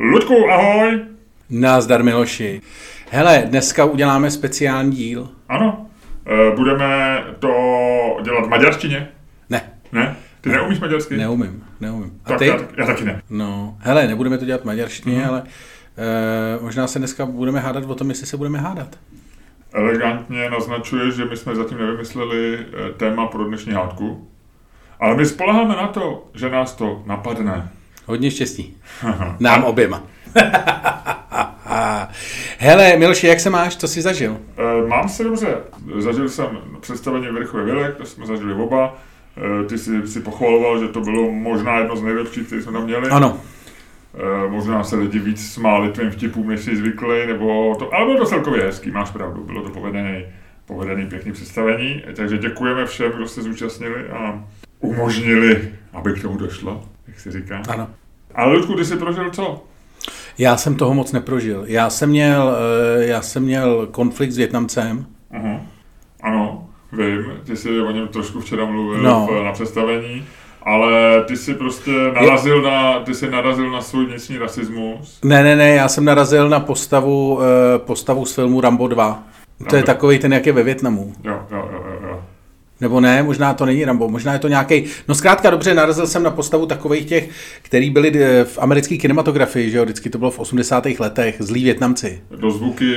Luďku, ahoj! Nazdar, Miloši. Hele, dneska uděláme speciální díl. Ano, budeme to dělat v maďarštině. Ne? Ty neumíš maďarsky? Neumím. A ty? Já taky ne. No, hele, nebudeme to dělat v maďarštině, ale možná se dneska budeme hádat o tom, jestli se budeme hádat. Elegantně naznačuješ, že my jsme zatím nevymysleli téma pro dnešní hádku, ale my spoléháme na to, že nás to napadne. Hodně štěstí. Nám oběma. Hele, Miloši, jak se máš? Co jsi zažil? Mám se dobře. Zažil jsem představení Verichovy Vily, to jsme zažili oba. Ty jsi pochvaloval, že to bylo možná jedno z nejlepších, které jsme tam měli. Ano. Možná se lidi víc smáli tvým vtipům, než si zvykli, nebo to, ale bylo to celkově hezký, máš pravdu, bylo to povedené pěkné představení, takže děkujeme všem, kdo se zúčastnili a umožnili, aby k tomu došlo, jak se říká. Ano. Ale Ludku, ty jsi prožil co? Já jsem toho moc neprožil. Já jsem měl konflikt s Vietnamcem. Uh-huh. Ano, vím, ty jsi o něm trošku včera mluvil na představení. Ale ty jsi prostě narazil na svůj vnitřní rasismus. Ne, já jsem narazil na postavu z filmu Rambo 2. To je takovej ten, jak je ve Vietnamu. Jo. Nebo ne, možná to není Rambo, možná je to nějaký. No zkrátka dobře, narazil jsem na postavu takových těch, který byli v americké kinematografii, že jo, vždycky to bylo v 80. letech, zlí Vietnamci. Do zvuky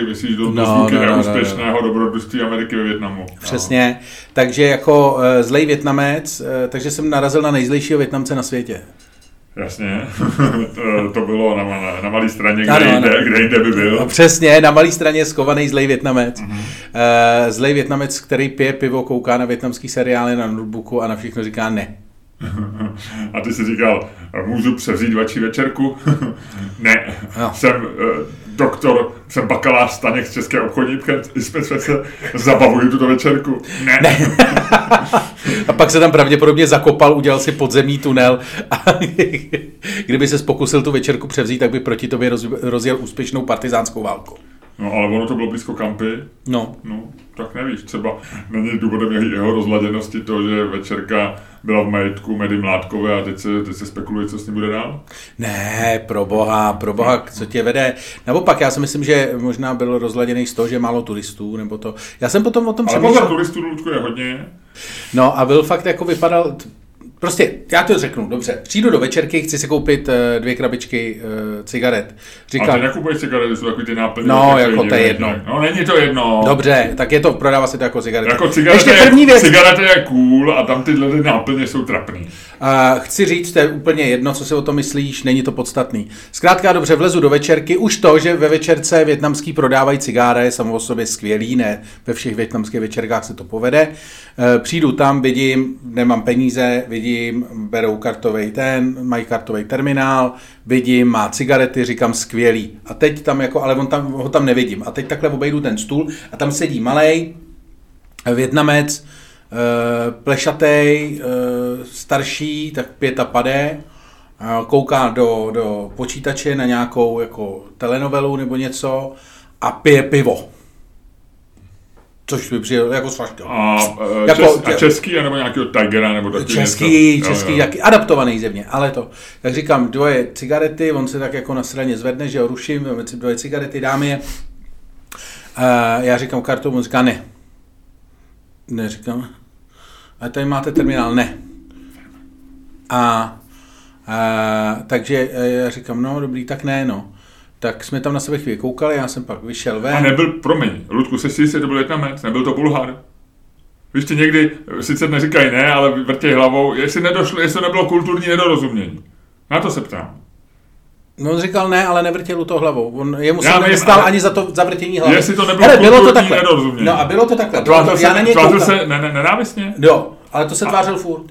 neúspěšného dobrodružství Ameriky ve Vietnamu. Přesně, takže jako zlej Vietnamec, takže jsem narazil na nejzlejšího Vietnamce na světě. Jasně, to bylo na Malé Straně, kde jde by byl. No, přesně, na Malé Straně schovaný zlej Vietnamec. Mm-hmm. Zlej Vietnamec, který pije pivo, kouká na vietnamský seriály na notebooku a na všechno říká ne. A ty jsi říkal, můžu převzít vaši večerku? Ne, no. Jsem bakalář Staněk z České obchodní inspekce, zabavuju tuto večerku. Ne. A pak se tam pravděpodobně zakopal, udělal si podzemní tunel a kdyby ses pokusil tu večerku převzít, tak by proti tobě rozjel úspěšnou partizánskou válku. No, ale ono to bylo blízko kampy. No, tak nevíš, třeba není důvodem jeho rozladěnosti to, že večerka byla v majetku Medy Mládkové a teď se spekuluje, co s ním bude dál? Ne, pro boha, co tě vede. Naopak, já si myslím, že možná byl rozladěný z toho, že málo turistů, nebo to. Já jsem potom o tom přemýšlel. Ale turistů, Ludku, je hodně. No a byl fakt, jako vypadal. Prostě, já to řeknu, dobře, přijdu do večerky, chci si koupit 2 krabičky cigaret. Říkám, ale ty nekupuješ cigarety, jsou takový ty náplně. No, jako to je jedno. No, není to jedno. Dobře, tak je to, prodává se to jako cigarety. Jako cigarety je cool a tam tyhle náplně jsou trapný. Chci říct, to je úplně jedno, co si o tom myslíš, není to podstatný. Zkrátka dobře, vlezu do večerky, už to, že ve večerce vietnamský prodávají cigára, je samo o sobě skvělý, ne, ve všech vietnamských večerkách se to povede. Přijdu tam, vidím, nemám peníze, vidím, berou mají kartový terminál, vidím, má cigarety, říkám skvělý. A teď tam jako, ale ho tam nevidím. A teď takhle obejdu ten stůl a tam sedí malej Vietnamec, plešatej, starší, tak 55, kouká do počítače na nějakou jako telenovelu nebo něco a pije pivo. Což by přijel jako svaška. A český, nebo nějakého Tigera, nebo taky Český, jaký adaptovaný země, ale to. Tak říkám, 2 cigarety, on se tak jako na straně zvedne, že ho ruším, 2 cigarety, dám je. Já říkám kartu, on říká ne. Neříkám. A tady máte terminál, ne. Takže já říkám, no dobrý, tak ne, no. Tak jsme tam na sebe chvíli koukali, já jsem pak vyšel ven. A nebyl, promiň, Ludku, se to byl Vietnamec, nebyl to Bulhár. Víš, ty někdy, sice neříkají ne, ale vrtěj hlavou, jestli nebylo kulturní nedorozumění. Na to se ptám. No on říkal ne, ale nevrtěl to hlavou. On jemu se nestal ani za to zavrtění hlavou. Jestli to nebylo kulturní nedorozumění. No a bylo to takhle. Tvářil se nenávisně? Jo, ale to se tvářil furt.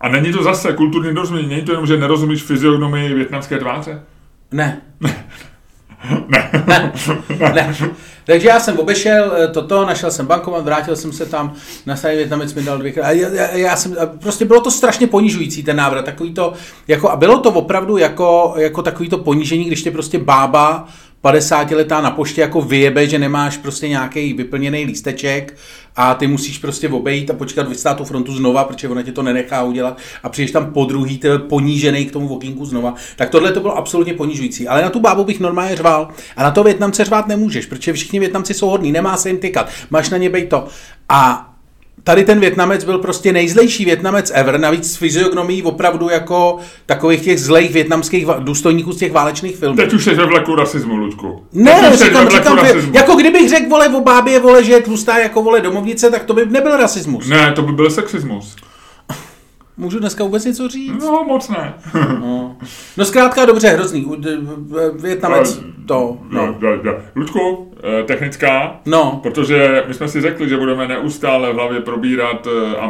A není to zase kulturní nedorozumění, není to jenom, že nerozumíš fyziognomii vietnamské tváře? Ne. Ne. Takže já jsem obešel toto, našel jsem bankomat, vrátil jsem se tam, na straně Vietnamec mi dal 2 a prostě bylo to strašně ponižující ten návrat, takový to, jako, a bylo to opravdu jako takový to ponížení, když tě prostě bába 50letá na poště jako vyjebe, že nemáš prostě nějaký vyplněný lísteček a ty musíš prostě obejít a počkat, vystát tu frontu znova, protože ona tě to nenechá udělat a přijdeš tam podruhý ponížený k tomu okýnku znova. Tak tohle to bylo absolutně ponižující. Ale na tu bábu bych normálně řval a na to Vietnamce řvát nemůžeš, protože všichni Vietnamci jsou hodní, nemá se jim tykat, máš na ně bejt to. A tady ten Vietnamec byl prostě nejzlejší Vietnamec ever, navíc s fyziognomií opravdu jako takových těch zlejch vietnamských důstojníků z těch válečných filmů. Teď už jsi ve vleku rasismu, Luďku. Ne, říkám, jako kdybych řekl, vole, o bábě, vole, že je tlustá jako, vole, domovnice, tak to by nebyl rasismus. Ne, to by byl sexismus. Můžu dneska vůbec něco říct? No, moc ne. No zkrátka dobře, hrozný. Vietnamec to, no. Luďku, technická, no. Protože my jsme si řekli, že budeme neustále v hlavě probírat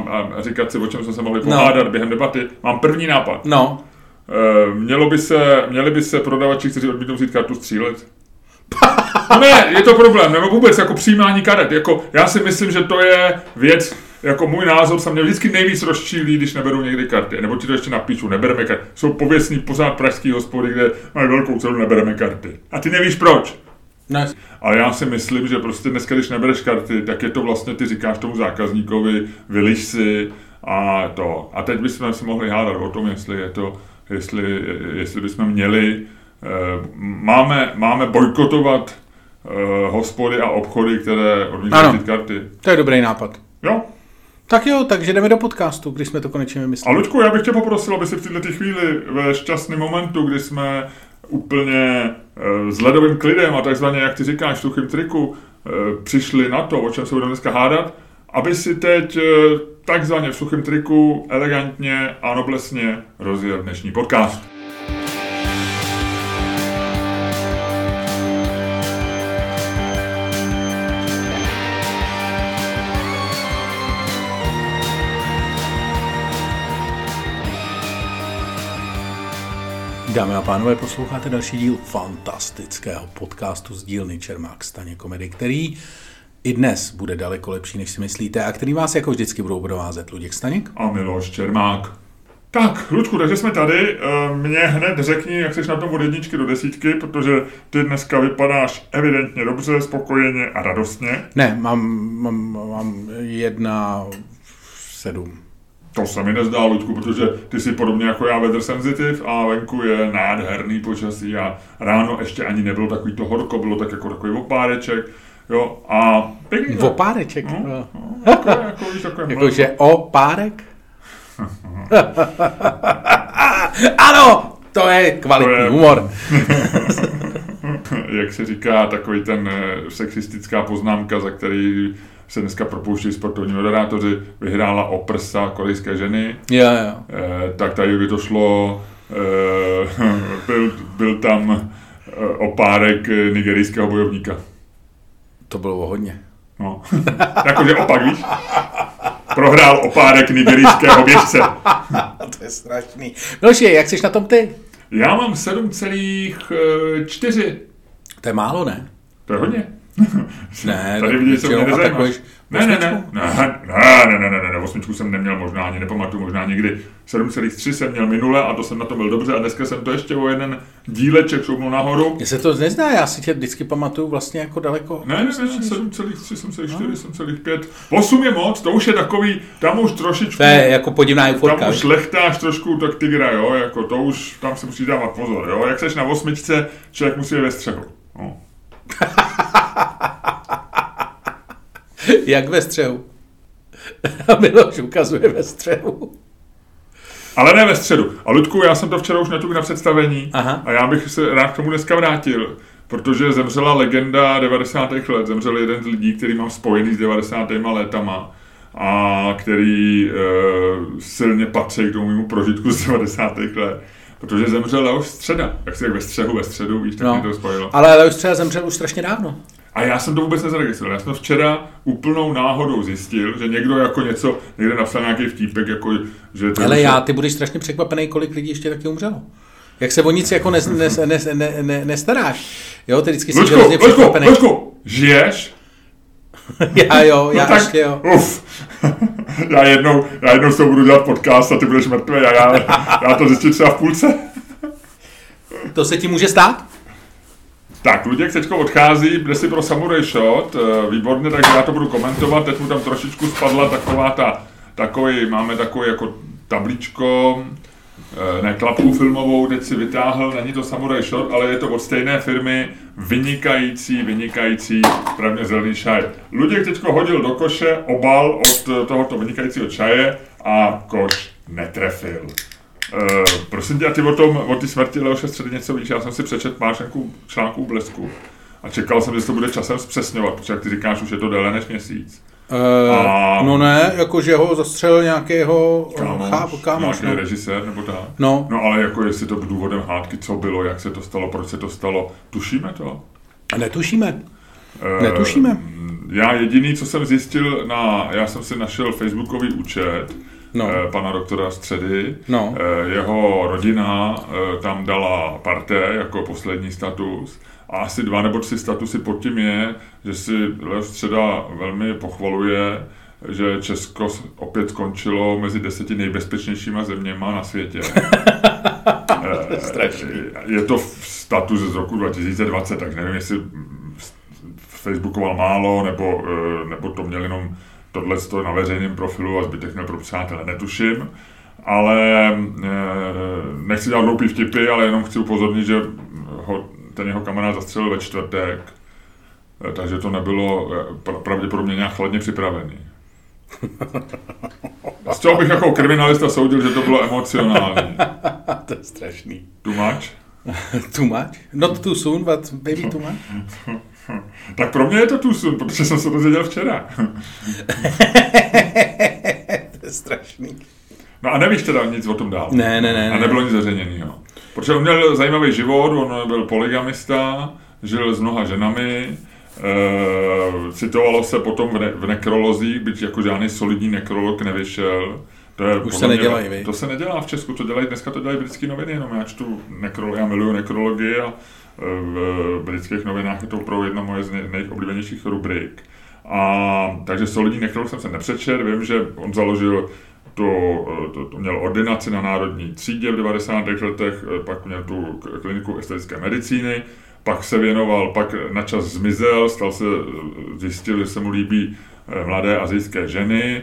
a říkat si, o čem jsme se mohli pohádat během debaty. Mám první nápad. No. Měli by se prodavači, kteří odmítnou vzít kartu, střílet? No ne, je to problém, nebo vůbec jako přijímání karet. Jako, já si myslím, že to je věc, jako můj názor se mě vždycky nejvíc rozčílí, když neberou někdy karty. Nebo ti to ještě napíšu, nebereme karty. Jsou pověstný pořád pražský hospody, kde mají velkou cenu, nebereme karty. A ty nevíš proč. Ne. Ale já si myslím, že prostě dneska, když nebereš karty, tak je to vlastně, ty říkáš tomu zákazníkovi, vyliš si a to. A teď bychom se mohli hádat o tom, jestli bychom měli, máme bojkotovat hospody a obchody, které odmítají karty. To je dobrý nápad. Jo. Tak jo, takže jdeme do podcastu, když jsme to konečně vymysleli. A Luďku, já bych tě poprosil, aby si v této chvíli ve šťastném momentu, kdy jsme úplně s ledovým klidem a takzvaně, jak ty říkáš, v suchým triku, přišli na to, o čem se budeme dneska hádat, aby si teď takzvaně v suchým triku elegantně a noblesně rozjel dnešní podcast. Dámy a pánové, posloucháte další díl fantastického podcastu z dílny Čermák Staně komedy, který i dnes bude daleko lepší, než si myslíte, a který vás jako vždycky budou provázet Luděk Staněk a Miloš Čermák. Tak, Luďku, takže jsme tady. Mně hned řekni, jak jsi na tom od 1 do 10, protože ty dneska vypadáš evidentně dobře, spokojeně a radostně. Ne, mám 1,7. To se mi nezdá, Luďku, protože ty jsi podobně jako já weather sensitive a venku je nádherný počasí a ráno ještě ani nebylo takový to horko, bylo tak jako takový opáreček, jo, a pěkný. Opáreček? No, jakože opárek? Ano, to je kvalitní humor. Jak se říká, takový ten sexistická poznámka, za který se dneska propouští sportovní moderátoři, vyhrála o prsa korejské ženy. Tak tady by to šlo, byl tam opárek nigerijského bojovníka. To bylo hodně. No, jakože opak, víš? Prohrál opárek nigerijského běžce. To je strašný. Miloši, jak jsi na tom ty? Já mám 7,4. To je málo, ne? To je hodně. Ne, tady vidíš, co mě nezajímáš. Ne, osmičku jsem neměl, možná ani nepamatuju, možná nikdy. 7,3 jsem měl minule a to jsem na to byl dobře a dneska jsem to ještě o jeden díleček šoupnul nahoru. Mně se to nezná, já si tě vždycky pamatuju vlastně jako daleko. Ne, 7,3, 7,4, 7,5. 8 je moc, to už je takový, tam už trošičku... To je jako podivná euforka. Tam už lechtáš trošku tak tygra, jo, jako to už, tam se musí dávat pozor, jo. Jak seš na 8, člověk musí je ve střehu. Jak ve střehu. A Miloš ukazuje ve střehu. Ale ne ve středu. A Ludku, já jsem to včera už naťuk na představení. Aha. A já bych se rád k tomu dneska vrátil, protože zemřela legenda 90. let. Zemřel jeden z lidí, který mám spojený s 90. letama a který silně patří k tomu mému prožitku z 90. let. Protože zemřel Leoš Středa. Jak se tak ve středu, víš, tak no. Mě to spojilo. Ale Leoš Středa zemřel už strašně dávno. A já jsem to vůbec nezaregistroval. Já jsem včera úplnou náhodou zjistil, že někdo jako něco, někde napsal nějaký vtípek, jako že... Ale ty budeš strašně překvapený, kolik lidí ještě taky umřelo. Jak se o nic jako nestaráš. Jo, ty vždycky jsi hrozně překvapený. Luďku, žiješ? Já ještě jo. Uf. Já jednou s toho budu dělat podcast a ty budeš mrtvý a já to zjistím třeba v půlce. To se ti může stát? Tak, Luděk teďko odchází, jde si pro Samurai Shot, výborně, takže já to budu komentovat, teď mu tam trošičku spadla taková ta, máme takový jako tabličko, ne klapku filmovou, teď si vytáhl, není to Samurai Shot, ale je to od stejné firmy, vynikající, pravdě zelený čaj. Luděk teďko hodil do koše obal od tohoto vynikajícího čaje a koš netrefil. Prosím tě, a ty o ty smrti Leoše Středy něco víš? Já jsem si přečet, máš nějakou článku v Blesku a čekal jsem, že to bude časem zpřesňovat, protože jak ty říkáš, už je to déle než měsíc. No ne, jakože ho zastřelil nějakého kámoš, nějaký režisér nebo tak. No ale jako jestli to důvodem hádky, co bylo, jak se to stalo, proč se to stalo, tušíme to? Netušíme. Já jediný, co jsem zjistil, já jsem si našel facebookový účet, pana doktora Středy, jeho rodina tam dala parté jako poslední status a asi 2 nebo 3 statusy pod tím je, že si Leoš Středa velmi pochvaluje, že Česko opět skončilo mezi 10 nejbezpečnějšíma zeměma na světě. Je to status z roku 2020, tak nevím, jestli facebookoval málo nebo to měl jenom tohle je na veřejném profilu a zbytek měl pro přátelé, netuším. Ale nechci dělat hloupý vtipy, ale jenom chci upozornit, že ten jeho kamarád zastřelil ve čtvrtek, takže to nebylo pravděpodobně nějak chladně připravený. Z čeho bych jako kriminalista soudil, že to bylo emocionální. To je strašný. Too much? Too much? Not too soon, but maybe too much? Tak pro mě je to tusun, protože jsem se to dozvěděl včera. To je strašný. No a nevíš teda nic o tom dál. Ne. A nebylo nic zařeněného. Protože on měl zajímavý život, on byl polygamista, žil s mnoha ženami, citovalo se potom v nekrolozích, byť jako žádný solidní nekrolog nevyšel. Už se nedělají, To se nedělá v Česku, to dělají, dneska to dělají britské noviny, jenom já čtu nekrology, já miluju nekrologii a v britských novinách je to opravdu jedna moje z nejoblíbenějších rubrik. Takže solidní nekrolog jsem se nepřečet, vím, že on založil měl ordinaci na Národní třídě v 90. letech, pak měl tu kliniku estetické medicíny, pak se věnoval, pak načas zmizel, zjistil, že se mu líbí mladé asijské ženy,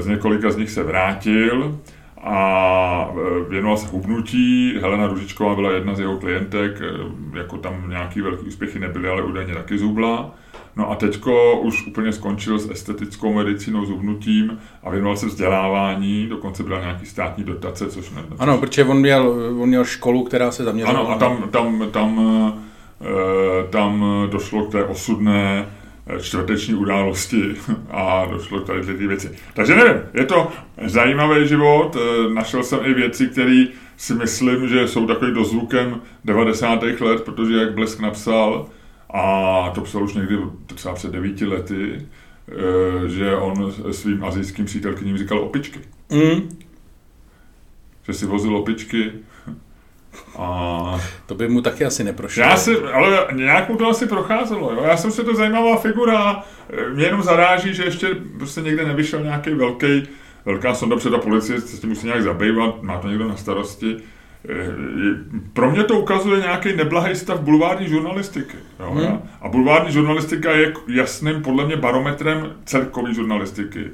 z několika z nich se vrátil a věnoval se hubnutí. Helena Růžičková byla jedna z jeho klientek, jako tam nějaký velký úspěchy nebyly, ale údajně taky zhubla. No a teďko už úplně skončil s estetickou medicínou, zhubnutím a věnoval se vzdělávání, dokonce byla nějaký státní dotace, což ne. Ano, protože on měl školu, která se zaměřovala. Ano, a tam došlo k té osudné čtvrteční události a došlo tady ty věci. Takže nevím, je to zajímavý život, našel jsem i věci, které si myslím, že jsou takovým dozvukem 90. let, protože jak Blesk napsal, a to psal už někdy třeba před 9 lety, že on svým asijským přítelkyním říkal opičky. Že si vozil opičky. To by mu taky asi neprošlo. Ale nějak mu to asi procházelo. Jo? Já jsem se to zajímavá figura. Mě jenom zaráží, že ještě prostě někde nevyšel nějaký velká sonda, protože ta policie se tím musí nějak zabývat, má to někdo na starosti. Pro mě to ukazuje nějaký neblahý stav bulvární žurnalistiky. Jo? A bulvární žurnalistika je jasným podle mě barometrem celkové žurnalistiky.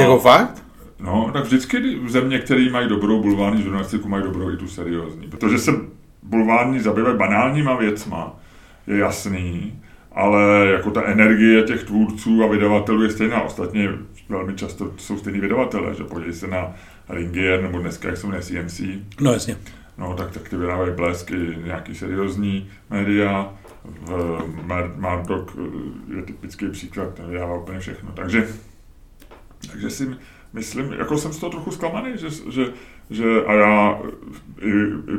Jako fakt? No, tak vždycky země, které mají dobrou bulvární žurnalistiku, mají dobrou i tu seriózní. Protože se bulvární zabývají banálníma věcma, je jasný, ale jako ta energie těch tvůrců a vydavatelů je stejná. Ostatně velmi často jsou stejní vydavatelé, že podívej se na Ringier, nebo dneska, jak jsou na CNC. No jasně. No, tak ty vydávají Blesk i nějaký seriózní média. Martok je typický příklad, ten vydává úplně všechno. Takže si myslím, jako jsem z toho trochu zklamaný, že a já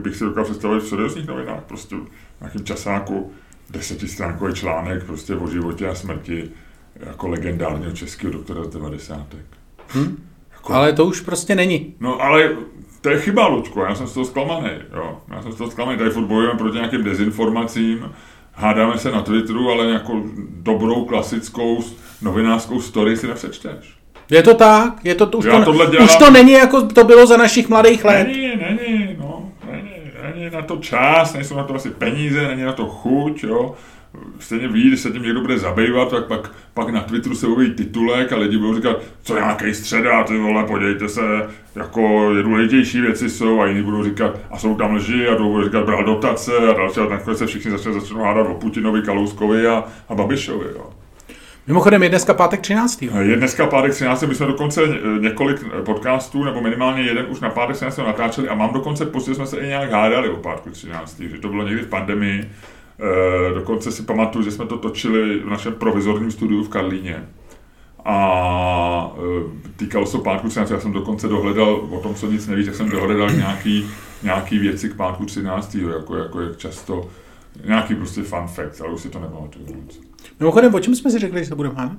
bych si dokázal představit v seriózních novinách, prostě v nějakém časáku 10stránkový článek prostě o životě a smrti jako legendárního českého doktora z 90. Jako, ale to už prostě není. No ale to je chyba, Luďko, já jsem z toho zklamaný, jo. Tady furt bojujeme proti nějakým dezinformacím, hádáme se na Twitteru, ale nějakou dobrou, klasickou, novinářskou story si nepřečteš. Je to tak, už to není jako to bylo za našich mladých let. Není, no, není, není na to čas, nejsou na to asi peníze, není na to chuť, jo. Stejně ví, když se tím někdo bude zabývat, tak pak na Twitteru se objeví titulek a lidi budou říkat, co nějaký středa, ty vole, podívejte se, jako je důležitější věci jsou, a jiní budou říkat, a jsou tam lži, a budou říkat, bral dotace a další, a nakonec se všichni začnou hádat o Putinovi, Kalouskovi a Babišovi, jo. Mimochodem je dneska pátek 13. Je dneska pátek 13. My jsme dokonce několik podcastů, nebo minimálně jeden už na pátek 13. natáčeli a mám dokonce pocit, že jsme se i nějak hádali o pátku 13. Že to bylo někdy v pandemii. Dokonce si pamatuju, že jsme to točili v našem provizorním studiu v Karlíně. A týkalo se pátku 13. Já jsem dokonce dohledal, o tom co nic neví, tak jsem dohledal nějaký věci k pátku 13. Jako jak často, nějaký prostě fun fact, ale už si to nepamatuju. Mimochodem, o čem jsme si řekli, že se budeme hádat?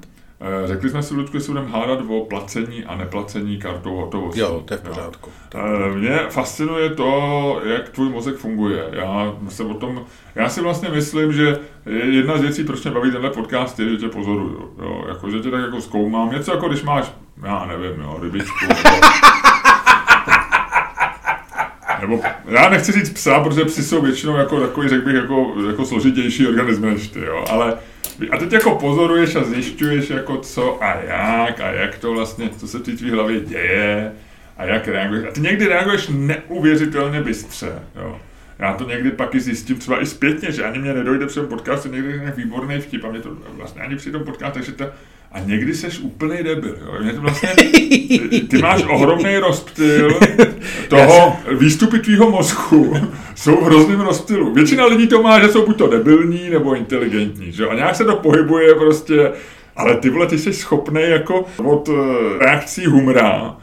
Řekli jsme si, Ludku, že se budeme hádat o placení a neplacení kartou hotovosti. Jo, to je v pořádku. Mě fascinuje to, jak tvůj mozek funguje. Já si vlastně myslím, že jedna z věcí, proč mě baví tenhle podcast, je, že tě pozoruju. Jo, jako, že tě tak jako zkoumám. Něco jako když máš, já nevím, jo, rybičku. Nebo, já nechci říct psa, protože psi jsou většinou jako takový, řekl bych, jako složitější organismy než ty, jo, ale a teď jako pozoruješ a zjišťuješ jako co a jak to vlastně, co se v té tvý hlavě děje a jak reaguješ. A ty někdy reaguješ neuvěřitelně bystře, jo. Já to někdy pak i zjistím třeba i zpětně, že ani mě nedojde při tom podcastu, někdy je výborný vtip a mě to vlastně ani při tom podcastu, takže a někdy seš úplnej debil, jo. Mě to vlastně, ty máš ohromný rozptyl toho, výstupy tvýho mozku jsou v hrozném rozptylu. Většina lidí to má, že jsou buď to debilní nebo inteligentní, že jo. A nějak se to pohybuje prostě, ale ty vole, ty jsi schopnej jako od reakcí humra,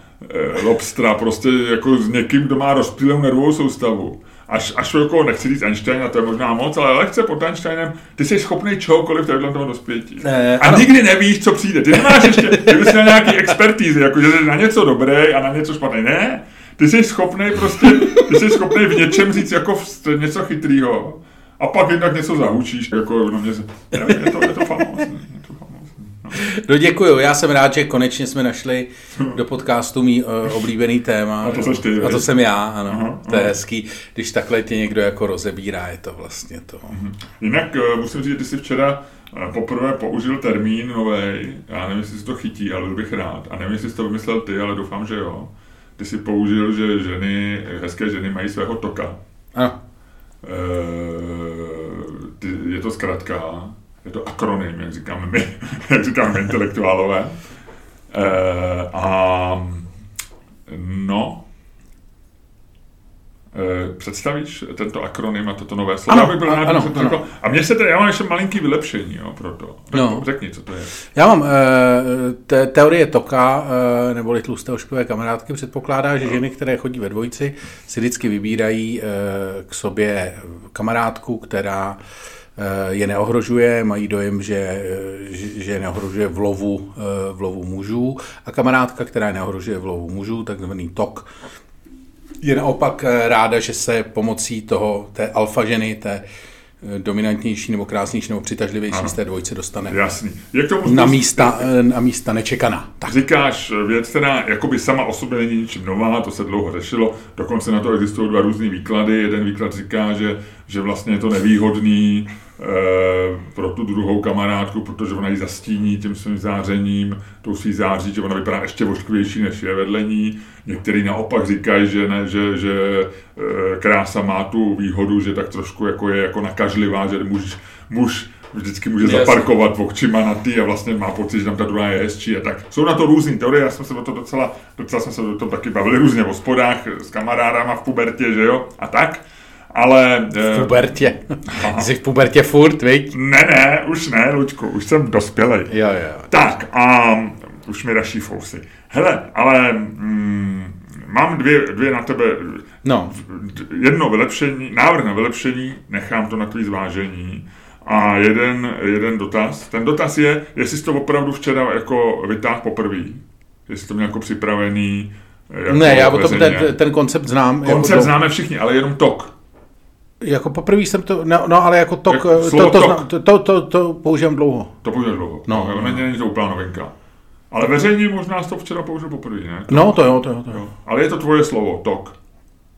lobstra, prostě jako s někým, kdo má rozptylnou nervovou soustavu. Až jako, nechci říct Einsteina, to je možná moc, ale lehce pod Einsteinem, ty jsi schopný čehokoliv tady toho dospětí. A nikdy nevíš, co přijde. Ty nemáš ještě, ty bys na nějaký expertízy, jakože jsi na něco dobré a na něco špatné. Ne, ty jsi schopný prostě, ty jsi schopný v něčem říct jako něco chytrýho. A pak jednak něco zahučíš, jako no mě se, je to famózní. No děkuju, já jsem rád, že konečně jsme našli do podcastu mý oblíbený téma. A to jsem já, ano. Aha, to je hezký, když takhle tě někdo jako rozebírá, je to vlastně to. Jinak musím říct, ty jsi včera poprvé použil termín novej, já nevím, jestli jsi to chytí, ale bych rád. A nevím, jestli jsi to vymyslel ty, ale doufám, že jo. Ty jsi použil, že hezké ženy mají svého toka. Ano. Je to zkratka. Je to akronym, jak říkáme intelektuálové. Představíš tento akronym a toto nové slovo? Ano. A mně se tedy, já mám ještě malinký vylepšení, jo, pro to. No. Řekni, co to je. Já mám teorie toka, neboli tlustého špivé kamarádky, předpokládá, že ženy, které chodí ve dvojici, si vždycky vybírají k sobě kamarádku, která je neohrožuje, mají dojem, že neohrožuje v lovu mužů, a kamarádka, která neohrožuje v lovu mužů, takzvaný tok, je naopak ráda, že se pomocí té alfa ženy, té dominantnější nebo krásnější nebo přitažlivější z té dvojice dostane. Jasný. Jak to na místa nečekaná. Tak. Říkáš věc, která jakoby sama o sobě není ničím nová, to se dlouho řešilo, dokonce na to existují dva různý výklady. Jeden výklad říká, že vlastně je to nevýhodný pro tu druhou kamarádku, protože ona ji zastíní tím svým zářením, tou svý září, že ona vypadá ještě vošklivější, než je vedle ní. Někteří naopak říkají, že krása má tu výhodu, že tak trošku jako je jako nakažlivá, že muž vždycky může zaparkovat očima na ty a vlastně má pocit, že tam ta druhá je hezčí a tak. Jsou na to různý teorie, já jsem se o to docela jsme se o tom taky bavili různě v hospodách, s kamarádama v pubertě, že jo, a tak. Ale v pubertě. Jsi v pubertě furt, viď? Ne, už ne, Luďku, už jsem dospělej. Jo. Tak a už mi raší fousy. Hele, ale mám dvě na tebe. No. Jedno vylepšení, návrh na vylepšení, nechám to na tvý zvážení. A jeden dotaz. Ten dotaz je, jestli jsi to opravdu včera jako vytáhl poprvý. Jestli to měl jako připravený. Jako ne, já potom ten koncept znám. Koncept jako známe všichni, ale jenom tok. Jako poprvé jsem to, no ale jako tok, jak to používám dlouho. To používám dlouho, no. Není to úplná novinka. Ale veřejně možná to včera použil poprvé, ne? No to jo. Ale je to tvoje slovo, tok.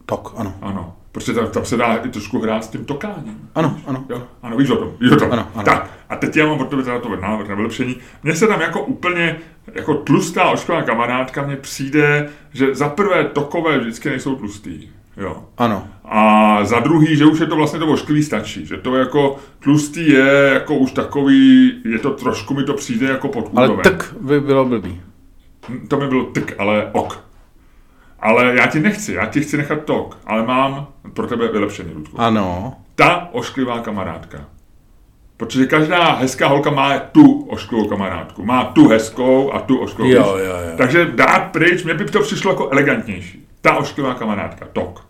Tok, ano. Ano. Prostě tam se dá i trošku hrát s tím tokáním. Ano, ano. Jo? Ano, víš o tom, víš o tom. Ano, ano. Tak, a teď já mám od tebe teda to návrh na vylepšení. Mně se tam jako úplně, jako tlustá ošklivá kamarádka, mně přijde, že za prvé tokové vždycky nejsou tlustý. Jo. Ano. A za druhý, že už je to vlastně to ošklivý stačí, že to jako tlustý je jako už takový, je to trošku mi to přijde jako pod úroveň. Ale tak by bylo blbý. To mi bylo tak, ale ok. Ale já ti nechci, já ti chci nechat tok, ale mám pro tebe vylepšený, Ludku. Ano. Ta ošklivá kamarádka. Protože každá hezká holka má tu ošklivou kamarádku. Má tu hezkou a tu ošklivou. Jo. Takže dát pryč, mně by to přišlo jako elegantnější. Ta ošklivá kamarádka, tok.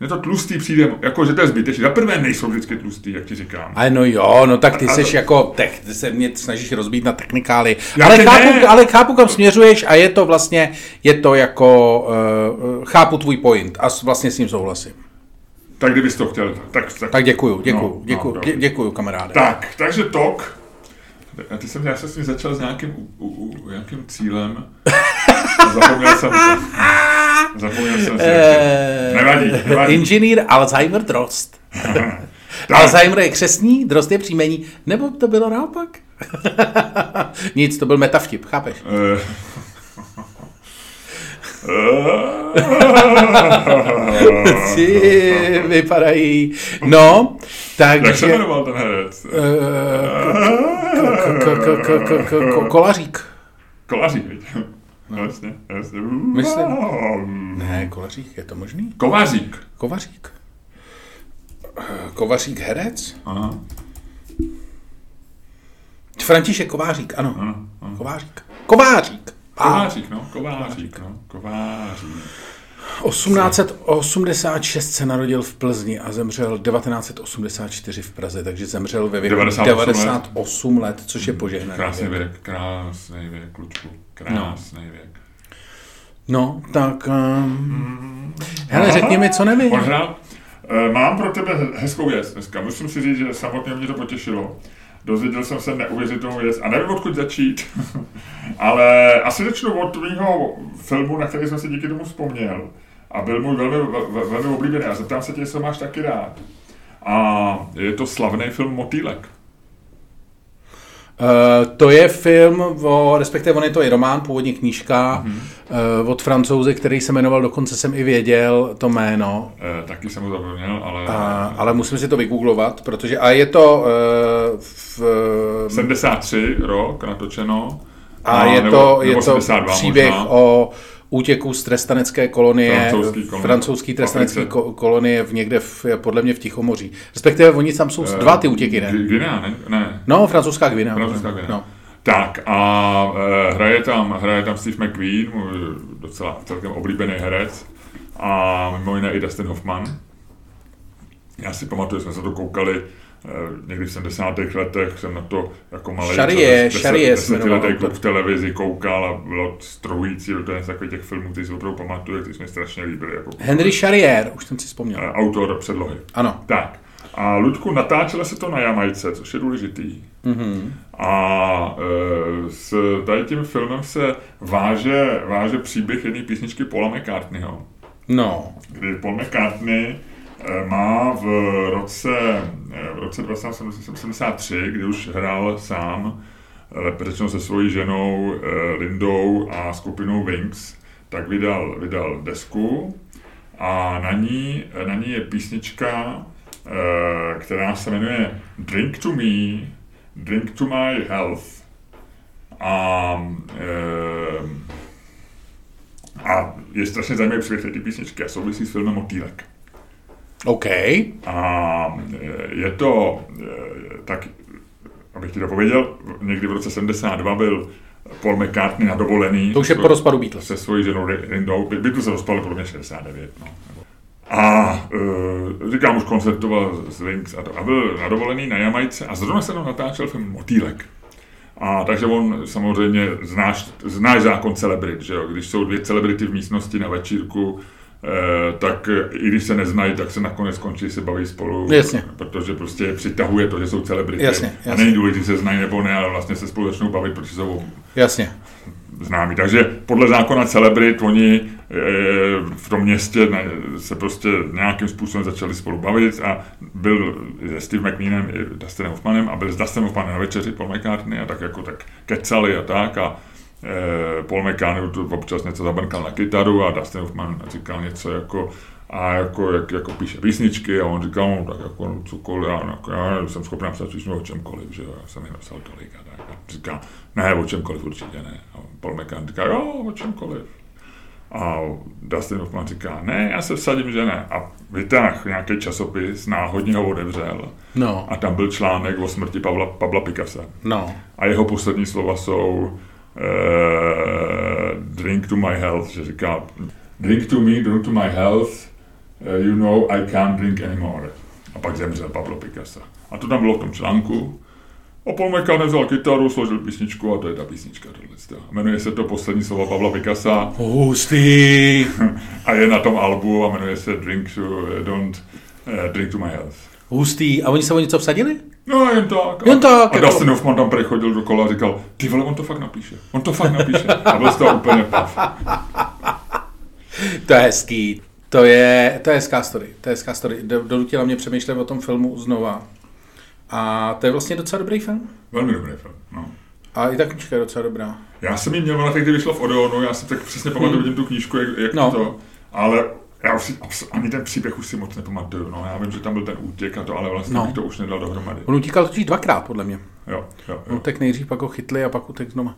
Mně to tlustý přijde, jako že to je zbytečný. Za prvé nejsou vždycky tlustý, jak ti říkám. Ano jo, no tak ty seš to... jako, ty se mě snažíš rozbít na technikály. Ale chápu, kam směřuješ a je to vlastně, je to jako, chápu tvůj point a vlastně s ním souhlasím. Tak kdybys to chtěl. Tak děkuju, kamaráde. Tak, takže tok. A ty jsem, já jsem s ním začal s nějakým, nějakým cílem. Zapomněl jsem se. Nevadí. Inženýr Alzheimer Drost. Alzheimer je křestní, Drost je příjmení. Nebo to bylo naopak? Nic, to byl metavtip, chápeš? Vypadají. No, takže... Jak se jmenoval ten herec? Kolařík. Kolařík, vidím. Vlastně. Myslím. Ne, Kolařík, je to možný? Kovařík. Kovařík herec? Aha. František Kovářík, ano. Aha. Kovářík. 1886 se narodil v Plzni a zemřel 1984 v Praze, takže zemřel ve věku 98 let, což je požehnaný. Krásný věk, Lučku. Krásný věk. No, tak... Hele, řekni mi, co nevím. Mám pro tebe hezkou věc dneska. Musím si říct, že samotně mě to potěšilo. Dozvěděl jsem se neuvěřitelnou věc a nevím, odkud začít, ale asi začnu od tvýho filmu, na který jsem se díky tomu vzpomněl a byl můj velmi oblíbený a zeptám se tě, jestli máš taky rád. A je to slavný film Motýlek. To je film, respektive on je to i román, původně knížka od Francouze, který se jmenoval, dokonce jsem i věděl to jméno. Taky jsem ho zapomněl, ale musím si to vygooglovat, protože a je to 73 rok natočeno a je to, nebo je to příběh možná o útěku z trestanecké kolonie, francouzský trestanecké kolonie v někde, podle mě v Tichomoří. Respektive oni tam jsou dva ty útěky, ne? Gvinea, ne? No, francouzská Gvinea. No. Tak a hraje tam Steve McQueen, docela celkem oblíbený herec, a mimo jiné i Dustin Hoffman. Já si pamatuju, jsme se to koukali někdy v 70. letech, jsem na to jako malej desetiletý kluk v televizi koukal a bylo strohující, to je takový těch filmů, který si opravdu pamatuje, který se mi strašně líbily. Jako Henry Charrier, už jsem si vzpomněl. Autor předlohy. Ano. Tak. A Ludku, natáčelo se to na Jamajce, což je důležitý. Mm-hmm. A s tady tím filmem se váže příběh jedné písničky Paula McCartneyho. No. Kdy Paul McCartney má v roce 1973, kdy už hrál sám, řečeno se svojí ženou Lindou a skupinou Wings, tak vydal desku a na ní je písnička, která se jmenuje Drink to Me, Drink to My Health. A je strašně zajímavý příběh té písničky a souvisí s filmem Motýlek. OK. A je to, tak abych ti to pověděl, někdy v roce 72 byl Paul McCartney na dovolený. To už je po rozpadu Beatles. Se svojí ženou Rindou. Beatles se rozpadly podle mě 69. No. A říkám, už koncertoval s Wings a byl na dovolený na Jamajce a zrovna se tam natáčel film Motýlek. A takže on samozřejmě znáš zákon celebrit, že jo? Když jsou dvě celebrity v místnosti na večírku, tak i když se neznají, tak se nakonec končí, se baví spolu, jasně, protože prostě přitahuje to, že jsou celebrity. Jasně. A není důležité, se znají nebo ne, ale vlastně se spolu začnou bavit, protože jsou známí. Takže podle zákona celebrit, oni v tom městě se prostě nějakým způsobem začali spolu bavit a byl se Steve McQueenem i Dustinem Hoffmanem a byl s Dustinem Hoffmanem na večeři Paul McCartney a tak jako tak kecali a tak a Paul McCartney tu občas něco zabrnkal na kytaru a Dustin Hoffman říkal něco jako jako píše písničky a on říkal, no tak jako cokoliv, já jsem schopný napsat písničku o čemkoliv, že já jsem ji napsal tolik a tak. A říkal, ne, o čemkoliv určitě ne. A Paul McCartney říká, jo, o čemkoliv. A Dustin Hoffman říká, ne, já se vsadím, že ne. A vytáhl nějaký časopis, náhodně ho odevřel. No. A tam byl článek o smrti Pabla Picasa. No. A jeho poslední slova jsou drink to my health, že říká, drink to me, drink to my health, you know I can't drink anymore. A pak zemřel Pablo Picasso. A to tam bylo v tom článku. A Paul McCartney vzal kytaru, složil písničku a to je ta písnička. Jmenuje se to Poslední slova Pabla Picassa. Hustý! A je na tom albu a jmenuje se Drink to my health. Hustý. A oni se o něco vsadili? No, jen tak. A Dustin Hoffman tam prechodil do kola a říkal, ty vole, on to fakt napíše. A byl z toho úplně pav. To je hezký. To je hezká story. Donutila mě přemýšlet o tom filmu znova. A to je vlastně docela dobrý film? Velmi dobrý film, no. A i ta knížka je docela dobrá. Já jsem ji měl na teď, kdy vyšlo v Odeonu, já jsem tak přesně pamatuju tu knížku, jak to, ale já už ani ten příběh už si moc nepamatuju, no. Já vím, že tam byl ten útěk a to, ale vlastně bych to už nedal dohromady. On utíkal totiž dvakrát, podle mě. Jo. Utek nejdřív, pak ho chytli a pak utek znova.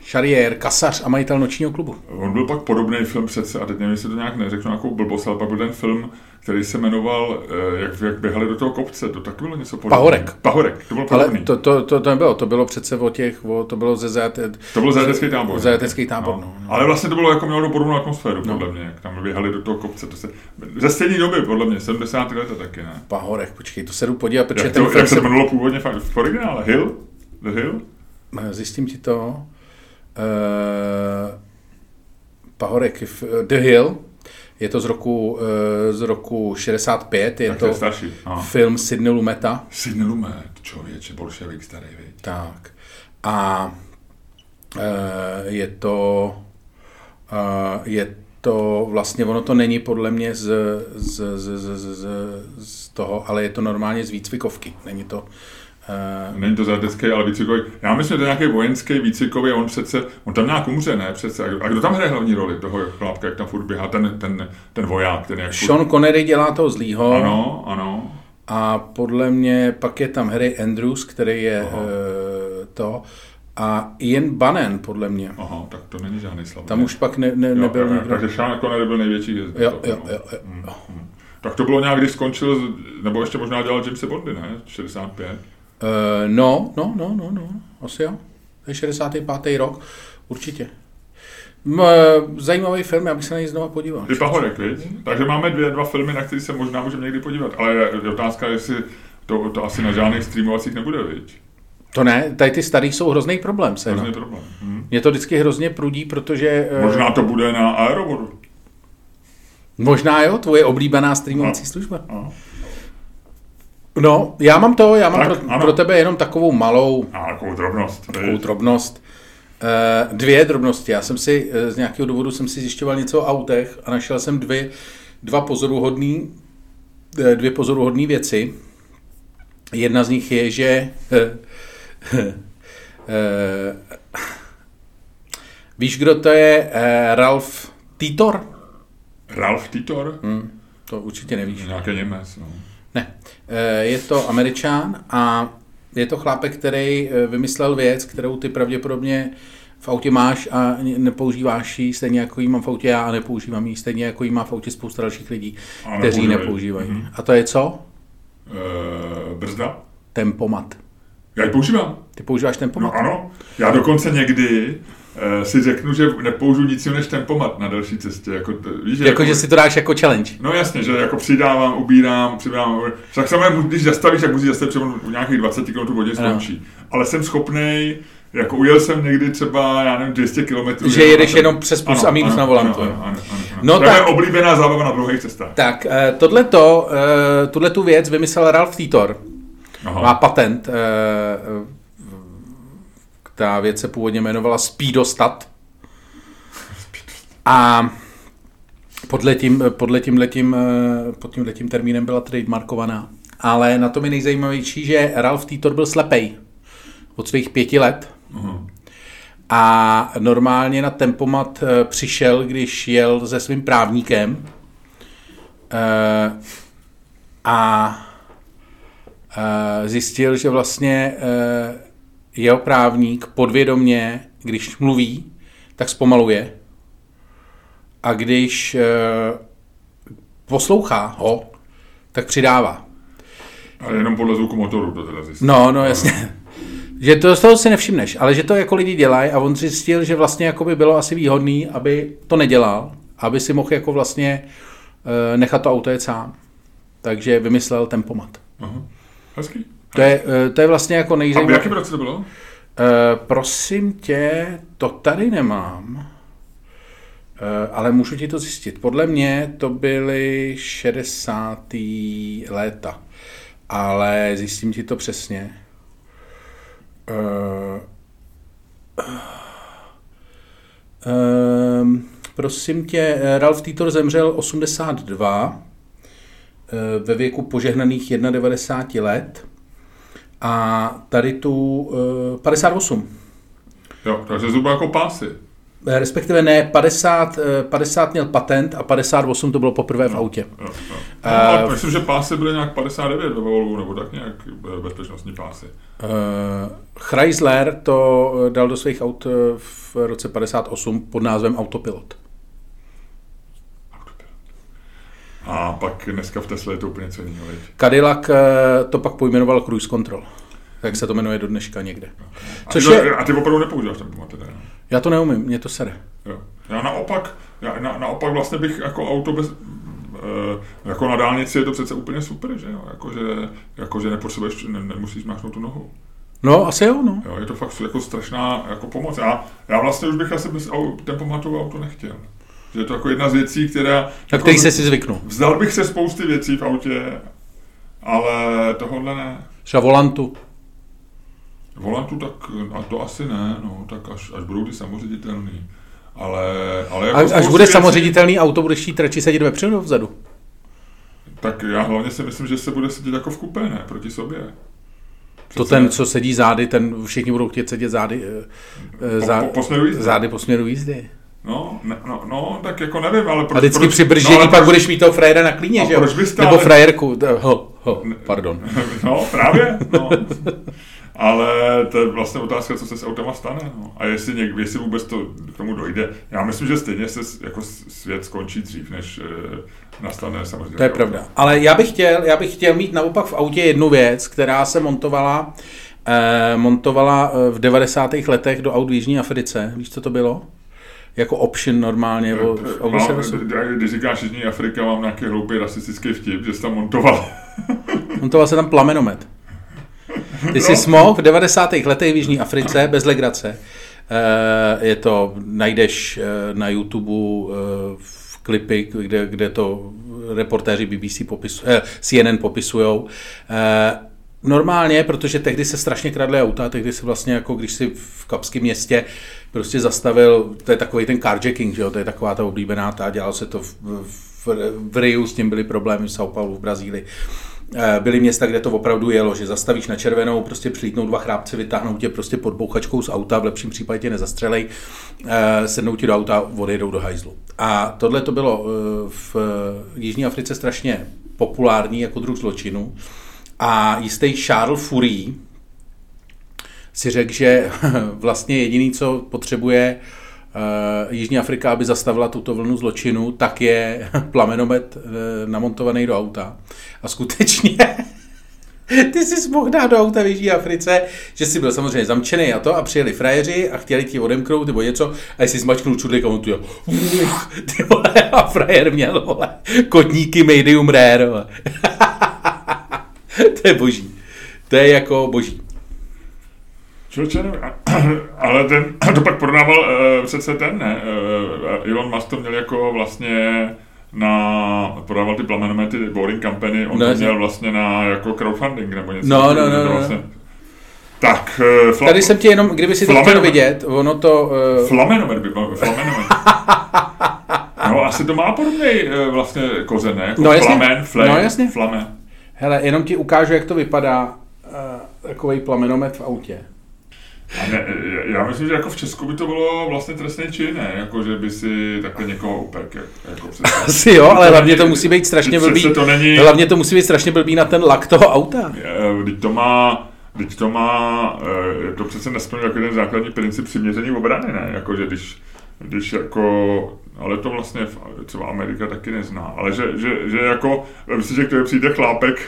Šariér, kasař a majitel nočního klubu. On byl pak podobný film přece, a teď nevím, jestli to nějak neřeknu, nějakou blbost, ale pak byl ten film, který se jmenoval, jak běhali do toho kopce, to taky bylo něco podobného. Pahorek, to bylo podobný. Ale to nebylo, to bylo přece o těch, to bylo zajatecký tábor. No. Ale vlastně to bylo jako mělo podobnou atmosféru, podle mě, jak tam běhali do toho kopce, to se, ze stejné doby, podle mě, 70. let taky, ne? Pahorek, počkej, to se jdu podívat, protože ten film se jmenovalo původně v originále, The Hill? Zjistím ti to. Pahorek The Hill, je to z roku 65, je tak to starší. Film Sidney Lumeta. Sidney Lumet, člověče, bolševik starý, viď? Tak. A je to vlastně, ono to není podle mě z toho, ale je to normálně z výcvikovky, není to... Není to zajatecký, ale výcvikový. Já myslím, že to je nějaký vojenský výcvikový, on tam nějak umře, ne? Přece. A kdo tam hraje hlavní roli toho chlápka, jak tam furt běhá, ten voják? Ten Sean Connery dělá toho zlýho. Ano. A podle mě pak je tam Harry Andrews, který je to. A Ian Bannon, podle mě. Aha, tak to není žádný slavný. Tam už pak nebyl nikdo. Takže Sean Connery byl největší hvězda. Jo. Tak to bylo nějak, když skončil, nebo ještě možná dělal Jamese Bondy, ne? 65. No, asi jo, to je 65. rok, určitě. Zajímavý film, já bych se na něj znova podíval. Je Pahorek, viď? Takže máme dva filmy, na které se možná můžeme někdy podívat, ale je otázka, jestli to asi na žádných streamovacích nebude, viď? To ne, tady ty starý jsou hrozný problém. Hrozný problém. Mě to vždycky hrozně prudí, protože... Možná to bude na Aerobodu. Možná jo, tvoje oblíbená streamovací služba. A. No, já mám pro tebe jenom takovou malou... Takovou drobnost. Dvě drobnosti. Já jsem si z nějakého důvodu zjišťoval něco o autech a našel jsem dvě pozoruhodné věci. Jedna z nich je, že... Víš, kdo to je? Ralph Titor? To určitě nevíš. Nějaké Němec, no. Ne, je to Američan a je to chlápek, který vymyslel věc, kterou ty pravděpodobně v autě máš a nepoužíváš ji, stejně jako ji mám v autě já a nepoužívám ji, stejně jako ji má v autě spousta dalších lidí, kteří ji nepoužívají. Mm-hmm. A to je co? Brzda. Tempomat. Já ji používám. Ty používáš tempomat? No ano, já dokonce někdy... si řeknu, že nepoužiju nic než tempomat na další cestě. Že si to dáš jako challenge. No jasně, že jako přidávám, ubírám. Tak samozřejmě, když zastavíš, tak musíš zastavit, že on u nějakých 20 km hodě skončí. No. Ale jsem schopnej Jako ujel jsem někdy třeba, já nevím, 200 kilometrů. Že jedeš jenom přes plus a minus na volantu. Ano. To je oblíbená zábava na dlouhých cestách. Tak, tuto věc vymyslel Ralph Titor. Aha. Má patent. Ta věc se původně jmenovala Speedostat. A pod tímhletím termínem byla trademarkovaná. Ale na tom je nejzajímavější, že Ralph Titor byl slepej od svých 5 let. Aha. A normálně na tempomat přišel, když jel se svým právníkem a zjistil, že vlastně jeho právník podvědomě, když mluví, tak zpomaluje a když poslouchá ho, tak přidává. A jenom podle zvuku motoru to teda zjistil. No, jasně. Že to z toho si nevšimneš, ale že to jako lidi dělají a on zjistil, že vlastně jako by bylo asi výhodný, aby to nedělal, aby si mohl jako vlastně nechat to auto jet sám. Takže vymyslel tempomat. Aha. Hezký. To je vlastně jako nejzajímavější. A v jakém roce to bylo? Prosím tě, to tady nemám, ale můžu ti to zjistit. Podle mě to byly 60. léta, ale zjistím ti to přesně. Prosím tě, Ralph Titor zemřel 82 ve věku požehnaných 91 let a tady tu 58. Jo, takže zhruba jako pásy. Respektive ne, 50 měl patent a 58 to bylo poprvé v autě. Jo. Ale myslím, že pásy byly nějak 59 ve Volvu, nebo tak nějak bezpečnostní pásy. Chrysler to dal do svých aut v roce 58 pod názvem Autopilot. A pak dneska v Tesla je to úplně něco jiného. Cadillac to pak pojmenoval Cruise Control. Tak se to jmenuje do dneška někde. A ty opravdu nepoužíváš tempomat teda? Já to neumím, mě to sere. Jo. Já naopak vlastně bych jako auto bez... jako na dálnici je to přece úplně super, že jo? Jakože nepotřebuješ, nemusíš máchnout tu nohou. No, asi jo, no. Jo, je to fakt jako strašná jako pomoc. Já vlastně už bych asi bez tempomatového auto nechtěl. Že je to jako jedna z věcí, která... Tak teď se si zvyknu. Vzdal bych se spousty věcí v autě, ale tohle ne. Třeba volantu tak, a to asi ne, no, tak až budou ty samoředitelný. Ale jako až bude samoředitelný auto, budeš jít radši sedět vepředu nebo vzadu? Tak já hlavně si myslím, že se bude sedět jako v kupé, ne? Proti sobě. Přece. To ten, co sedí zády, ten všichni budou chtět sedět zády po směru jízdy. No, tak jako nevím, ale... Proč, a vždycky při bržení pak budeš mít toho frajera na klíně, že jo? Nebo frajerku, pardon. No, právě, no. Ale to je vlastně otázka, co se s autama stane. No. A jestli vůbec to k tomu dojde. Já myslím, že stejně se jako svět skončí dřív, než nastane samozřejmě. To je pravda. Auta. Ale já bych chtěl mít naopak v autě jednu věc, která se montovala v 90. letech do aut v Jižní Africe. Víš, co to bylo? Jako option normálně. Když říkáš Jižní Afrika, mám nějaký hloupý rasistický vtip, že se tam montoval. Montoval se tam plamenomet. Ty jsi mohl v 90. letech v Jižní Africe, bez legrace, najdeš na YouTube v klipy, kde to reportéři BBC CNN popisujou. Normálně, protože tehdy se strašně kradly auta, tehdy se vlastně jako když si v kapském městě prostě zastavil, to je takový ten carjacking, že jo, to je taková ta oblíbená, dělalo se to v Riu, s tím byly problémy v São Paulo, v Brazílii. Byly města, kde to opravdu jelo, že zastavíš na červenou, prostě přilítnou dva chrápci, vytáhnou tě prostě pod bouchačkou z auta, v lepším případě tě nezastřelej, sednou ti do auta, odjedou do hajzlu. A tohle to bylo v Jižní Africe strašně populární jako druh zločinu a jistý Charles Fourier si řekl, že vlastně jediný, co potřebuje Jižní Afrika, aby zastavila tuto vlnu zločinu, tak je plamenomet namontovaný do auta. A skutečně ty jsi mohl dát do auta v Jižní Africe, že jsi byl samozřejmě zamčený a to a přijeli frajeři a chtěli ti odemknout nebo něco a jsi zmačknul čudlik a on tu jo. Ty vole, a frajer měl vole, kotníky medium rare. Vole. To je boží. To je jako boží. Ale ten to pak prodával přece ten, ne? Elon Musk to měl jako vlastně na, prodával ty plamenomety, Boring Company, on to měl vlastně na jako crowdfunding nebo něco. No. Tak, tady jsem ti jenom, kdyby si to chtěl vidět, ono to... Flamenomet by byl, flamenomet. No asi to má podobnej vlastně kořen, ne? Jako no, flamen, flame, no, jasně. Flamen. Hele, jenom ti ukážu, jak to vypadá takovej plamenomet v autě. Já myslím, že jako v Česku by to bylo vlastně trestný čin, ne? Jako, že by si takhle někoho upek. Jako asi jo, ale hlavně to musí být strašně blbý. To není... Hlavně to musí být strašně blbý na ten lak toho auta. Teď to má, to přece nesplňuje jako jeden základní princip přiměření obrany, ne? Jako, že když jako, ale to vlastně třeba Amerika taky nezná, ale že jako, myslím, že k tobě přijde chlápek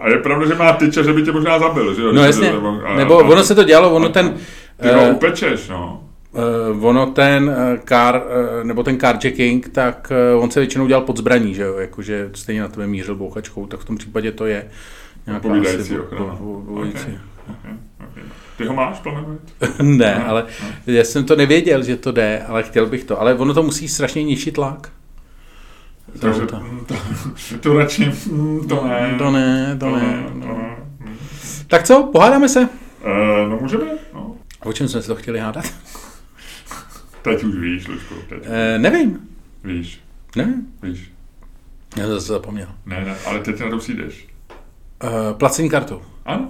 a je pravda, že má tyč a že by tě možná zabil, že jo? No jasně, nebo ono se to dělalo, ono ten... Ty ho upečeš, no. Ono ten carjacking, tak on se většinou dělal pod zbraní, že jo? Jakože stejně na tebe mířil bouchačkou, tak v tom případě to je... Povídající ochrana. Okay. Ty ho máš plamenovat? Ne, ale já jsem to nevěděl, že to jde, ale chtěl bych to. Ale ono to musí strašně nižší tlak. Takže to radši to ne. Tak co, pohádáme se? No můžeme. No. O čem jsme se to chtěli hádat? Teď už víš, Lučko. Nevím. Víš. Víš. Já to zase zapomněl. Ne, ale teď na to přijdeš. Placení kartou. Ano,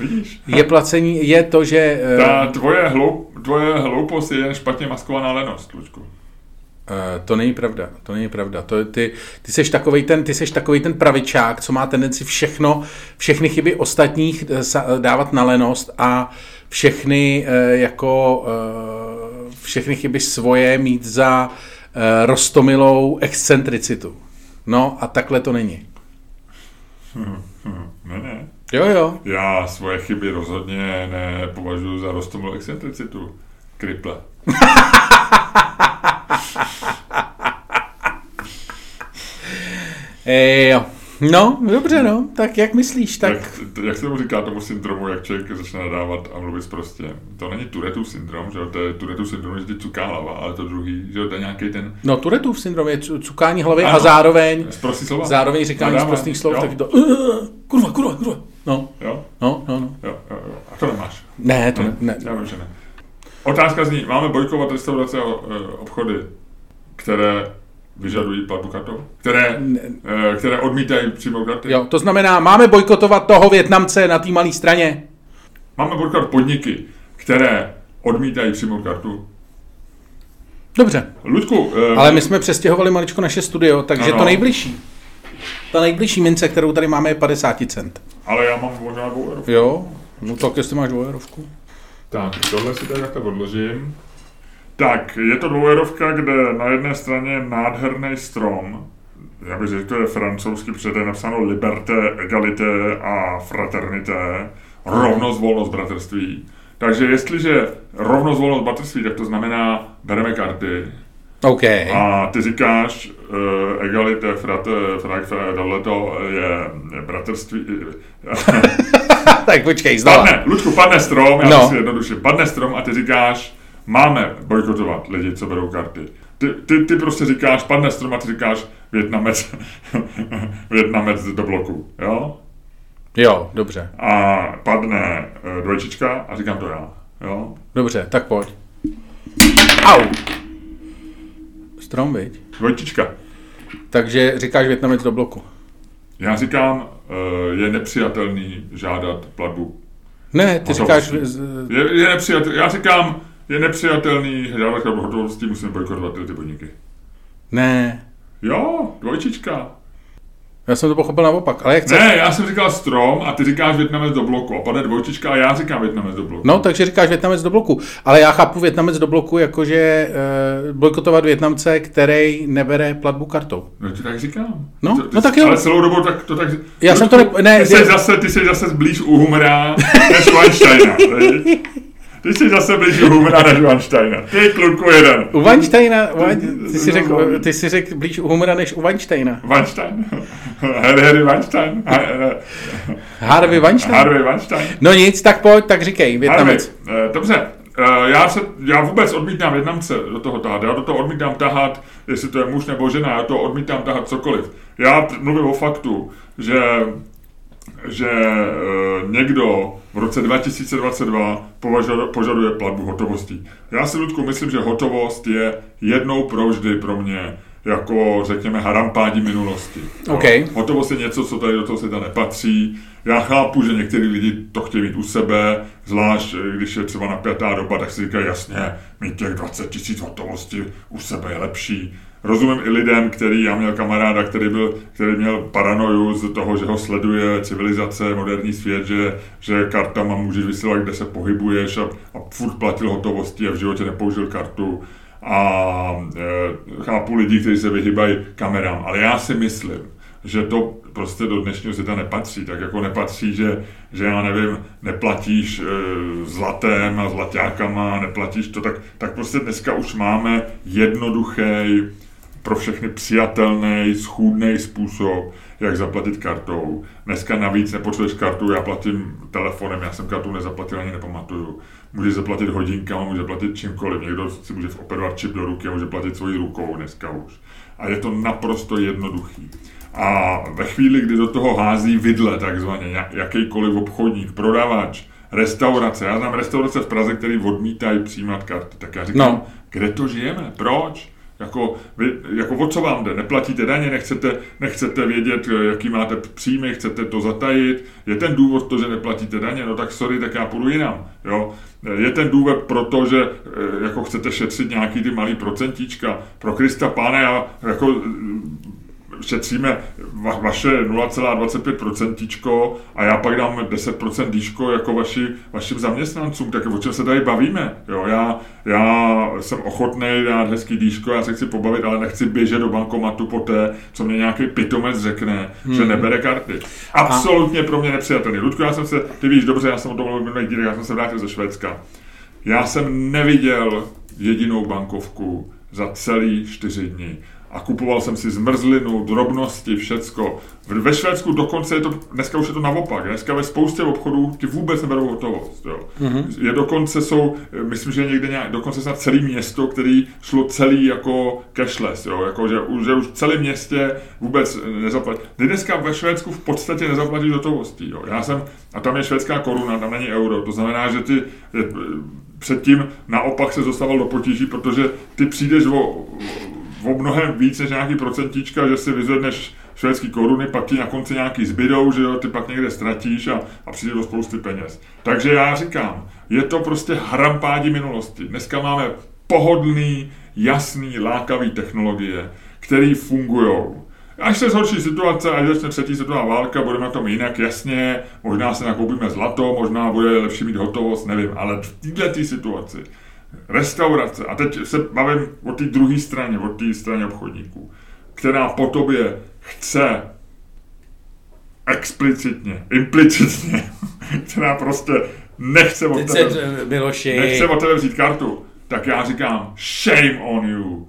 vidíš. Je placení, je to, že... Ta tvoje hloupost je špatně maskovaná lenost, Lučku. To není pravda. Ty seš takovej ten pravičák, co má tendenci všechny chyby ostatních dávat na lenost a všechny chyby svoje mít za roztomilou excentricitu. No a takhle to není. Ne. Jo. Já svoje chyby rozhodně nepovažuji za roztomilou excentricitu. Kriple. Jo. No, dobře, no. Tak jak myslíš, tak... Jak se tomu říká tomu syndromu, jak člověk začne nadávat a mluvit prostě. To není Tourettův syndrom, že jo? To je Tourettův syndrom, že ty cuká hlava, ale to druhý, že jo? To je nějaký ten... No, Tourettův syndrom je cukání hlavy, ano, a zároveň říkání z prostých slov, jo? Tak to... Kurva. No. Jo. A to nemáš. Ne. Já vím, že ne. Otázka zní, máme bojkovat restaurace a obchody, které... vyžadují platbu kartou, které odmítají přímo karty. Jo, to znamená, máme bojkotovat toho Vietnamce na té Malé Straně. Máme bojkotovat podniky, které odmítají přímo kartu. Dobře. Ludku, ale my jsme přestěhovali maličko naše studio, takže ano. Ta nejbližší mince, kterou tady máme, je 50 cent. Ale já mám možná 2 €. Jo, no tak jestli máš 2 €. Tak, tohle si tady takhle odložím. Tak, je to dvouerovka, kde na jedné straně je nádherný strom. Já bych řekl, to je francouzsky, protože je napsáno liberté, egalité a fraternité. Rovnost, volnost, bratrství. Takže jestliže rovnost, volnost, bratrství, tak to znamená, bereme karty. Okay. A ty říkáš, egalité, tohleto je bratrství. Tak počkej, znala. Padne strom, já si jednoduším. Padne strom a ty říkáš, máme bojkotovat lidi, co berou karty. Ty prostě říkáš, padne strom a ty říkáš Vietnamec do bloku, jo? Jo, dobře. A padne dvojčička a říkám to já, jo? Dobře, tak pojď. Au! Strom, viď? Dvojčička. Takže říkáš Vietnamec do bloku. Já říkám, je nepřijatelný žádat platbu. Ne, ty říkáš... Je nepřijatelný, já říkám... Je nepřijatelný, žádat platbu hotovostí, musíme bojkotovat ty podniky. Ne. Jo, dvojčička. Já jsem to pochopil naopak, ale jak chceš... Ne, já jsem říkal strom a ty říkáš Vietnamec do bloku a padne dvojčička a já říkám Vietnamec do bloku. No, takže říkáš Vietnamec do bloku, ale já chápu Vietnamec do bloku jakože bojkotovat Vietnamce, který nebere platbu kartou. No, to tak říkám. No, ty, tak jo. Ale celou dobu tak, to tak... Já jsem to ne... Ty jsi zase blíž u Humera než Weinsteina. Ty jsi zase blíž u Humera než u Einsteina. Ty, kluku, jeden. U Einsteina? Ty jsi řekl blíž u Humera než u Einsteina. Einstein? Harvey Weinstein. No nic, tak pojď, tak říkej, Vietnamec. Dobře. Já vůbec odmítám Vietnamce do toho tahat. Já do toho odmítám tahat, jestli to je muž nebo žena, já to odmítám tahat cokoliv. Já mluvím o faktu, že někdo v roce 2022 požaduje platbu hotovostí. Já si, Ludku, myslím, že hotovost je jednou provždy pro mě jako, řekněme, harampádí minulosti. Okay. Hotovost je něco, co tady do toho světa nepatří. Já chápu, že některý lidi to chtějí mít u sebe, zvlášť když je třeba napjatá doba, tak si říkají, jasně, mít těch 20 000 hotovostí u sebe je lepší. Rozumím i lidem, já měl kamaráda, který měl paranoju z toho, že ho sleduje civilizace, moderní svět, že kartama můžeš vysílat, kde se pohybuješ a furt platil hotovosti a v životě nepoužil kartu. A chápu lidi, kteří se vyhýbají kamerám, ale já si myslím, že to prostě do dnešního světa nepatří, tak jako nepatří, že já nevím, neplatíš zlatem a zlaťákama, neplatíš to, tak prostě dneska už máme jednoduchý, pro všechny přijatelný, schůdný způsob, jak zaplatit kartou. Dneska navíc nepotřebuješ kartu, já platím telefonem, já jsem kartu nezaplatil, ani nepamatuju. Můžeš zaplatit hodinkama, může zaplatit čímkoliv, někdo si může operovat čip do ruky, může platit svojí rukou dneska už. A je to naprosto jednoduchý. A ve chvíli, kdy do toho hází vidle takzvaně, jakýkoliv obchodník, prodavač, restaurace, já znám restaurace v Praze, které odmítají přijímat karty, tak já říkám, Kde to žijeme, proč? Jako o co vám jde? Neplatíte daně, nechcete vědět, jaký máte příjmy, chcete to zatajit. Je ten důvod to, že neplatíte daně? No tak sorry, tak já půjdu jinam. Jo? Je ten důvod proto, že jako chcete šetřit nějaký ty malý procentíčka? Pro Krista pána, já jako šetříme vaše 0,25% a já pak dám 10% díško jako vašim zaměstnancům, tak o čem se tady bavíme, jo, já jsem ochotnej dát hezký díško, já se chci pobavit, ale nechci běžet do bankomatu poté, co mě nějaký pitomec řekne, že nebere karty. Absolutně pro mě nepřijatelný. Ludku, ty víš dobře, já jsem o tom mluvil minulý díl, já jsem se vrátil ze Švédska. Já jsem neviděl jedinou bankovku za celý 4 dny. A kupoval jsem si zmrzlinu, drobnosti, všecko. Ve Švédsku dokonce je to, dneska už je to naopak, dneska ve spoustě obchodů ti vůbec neberou hotovost. Jo. Mm-hmm. Dokonce snad celé město, které šlo celý jako cashless, jo. Jako, že už celé městě vůbec nezaplatí. Dneska ve Švédsku v podstatě nezaplatí hotovostí. Jo. A tam je švédská koruna, tam není euro, to znamená, že předtím naopak se dostával do potíží, protože ty přijdeš o mnohem víc než nějaký procentíčka, že si vyzvedneš švédský koruny, pak ti na konci nějaký zbydou, že jo, ty pak někde ztratíš a přijde do spousty peněz. Takže já říkám, je to prostě harampádí minulosti. Dneska máme pohodlný, jasný, lákavý technologie, které fungujou. Až se zhorší situace, až začne třetí světová válka, budeme na tom jinak, jasně, možná se nakoupíme zlato, možná bude lepší mít hotovost, nevím, ale v této situaci restaurace, a teď se bavím o té druhé straně, o té straně obchodníků, která po tobě chce explicitně, implicitně, která prostě nechce od tebe vzít kartu, tak já říkám, shame on you,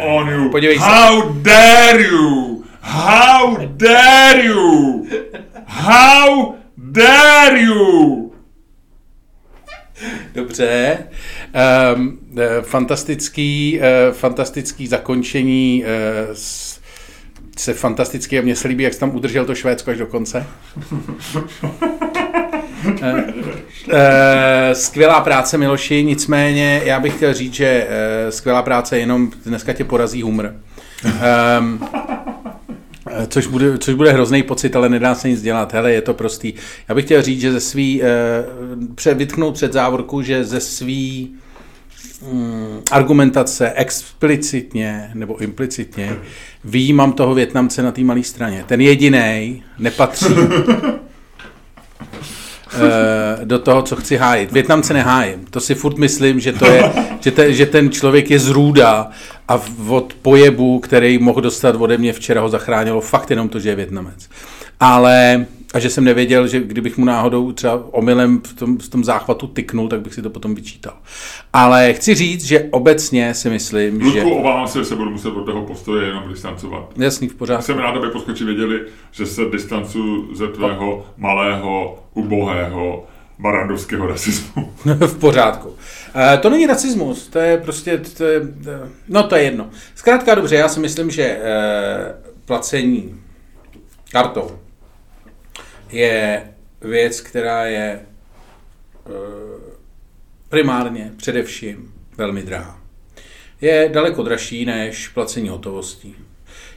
on you, podívej how se. Dare you, how dare you, how dare you. Dobře, fantastický zakončení se fantasticky a mně se líbí, jak jsi tam udržel to Švédsko až do konce. Skvělá práce, Miloši, nicméně já bych chtěl říct, že skvělá práce, jenom dneska tě porazí humor. Což bude hrozný pocit, ale nedá se nic dělat. Hele, je to prostý. Já bych chtěl říct, že vytknout před závorku, že ze svý argumentace explicitně nebo implicitně vyjímám toho Vietnamce na té Malé straně. Ten jedinej nepatří do toho, co chci hájit. Vietnamce nehájím. To si furt myslím, že ten člověk je zrůda a od pojebu, který mohl dostat ode mě včera, ho zachránilo fakt jenom to, že je Vietnamec. Ale A že jsem nevěděl, že kdybych mu náhodou třeba omylem v tom záchvatu tyknul, tak bych si to potom vyčítal. Ale chci říct, že obecně si myslím, Ludku, že... obávám se, že se budu muset od toho postoje jenom distancovat. Jasný, v pořádku. Jsem rád, aby posluchači věděli, že se distancuju ze tvého malého, ubohého, barandovského rasismu. V pořádku. To není rasismus, to je prostě... to je jedno. Zkrátka dobře, já si myslím, že placení kartou je věc, která je primárně, především, velmi drahá. Je daleko dražší než placení hotovostí.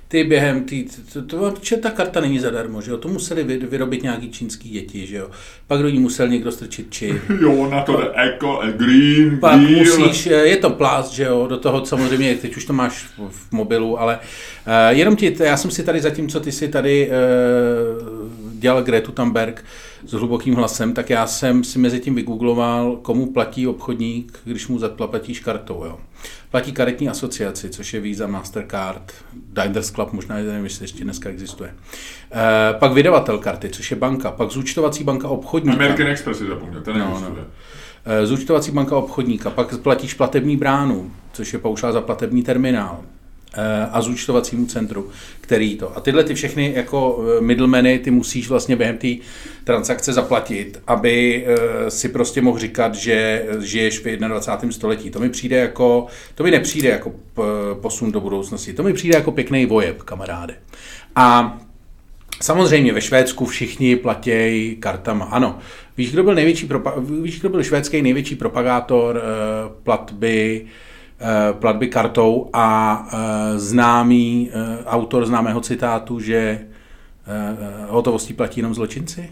Ty během ta karta není zadarmo, že jo? To museli vyrobit nějaký čínský děti, že jo? Pak do ní musel někdo strčit čin. Jo, na to eko, green, pak deal. Musíš, je to plast, že jo? Do toho samozřejmě, teď už to máš v mobilu, ale jenom já jsem si tady zatímco ty si tady dělal Gretu Thunberg s hlubokým hlasem, tak já jsem si mezi tím vygoogloval, komu platí obchodník, když mu platíš kartou. Jo. Platí karetní asociaci, což je Visa, Mastercard, Diners Club, možná nevím, jestli ještě dneska existuje. Pak vydavatel karty, což je banka, pak zúčtovací banka obchodníka. American Express si zapomněl, ten neexistuje. Zúčtovací banka obchodníka, pak platíš platební bránu, což je paušál za platební terminál. A zúčtovacímu centru, který to. A tyhle ty všechny jako middlemeny ty musíš vlastně během té transakce zaplatit, aby si prostě mohl říkat, že žiješ v 21. století. To mi nepřijde jako posun do budoucnosti. To mi přijde jako pěkný vojeb, kamaráde. A samozřejmě ve Švédsku všichni platějí kartama. Ano, víš, kdo byl švédský největší propagátor platby kartou a známý autor známého citátu, že hotovostí platí jenom zločinci?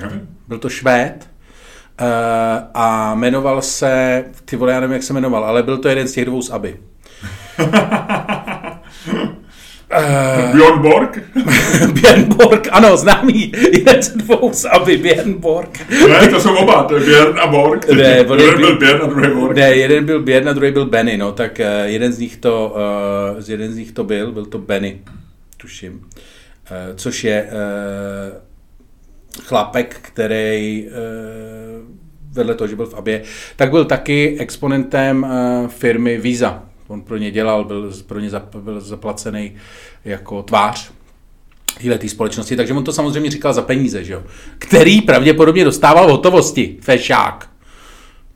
Nevím. Byl to Švéd a jmenoval se, já nevím, jak se jmenoval, ale byl to jeden z těch dvou z ABBY. Bjorn Borg? Bjorn Borg, ano, známý. Jeden z dvou z ABBY, Bjorn Borg. Ne, to jsou oba, to je Bjorn a Borg. Jeden byl Bjorn a druhý Borg. Ne, jeden byl Bjorn a druhý byl Benny, no, tak jeden z nich to byl to Benny, tuším. Což je chlapek, který vedle toho, že byl v ABBY, tak byl taky exponentem firmy Visa. On pro ně dělal, byl zaplacený jako tvář této společnosti, takže on to samozřejmě říkal za peníze, že jo? Který pravděpodobně dostával v hotovosti, fešák.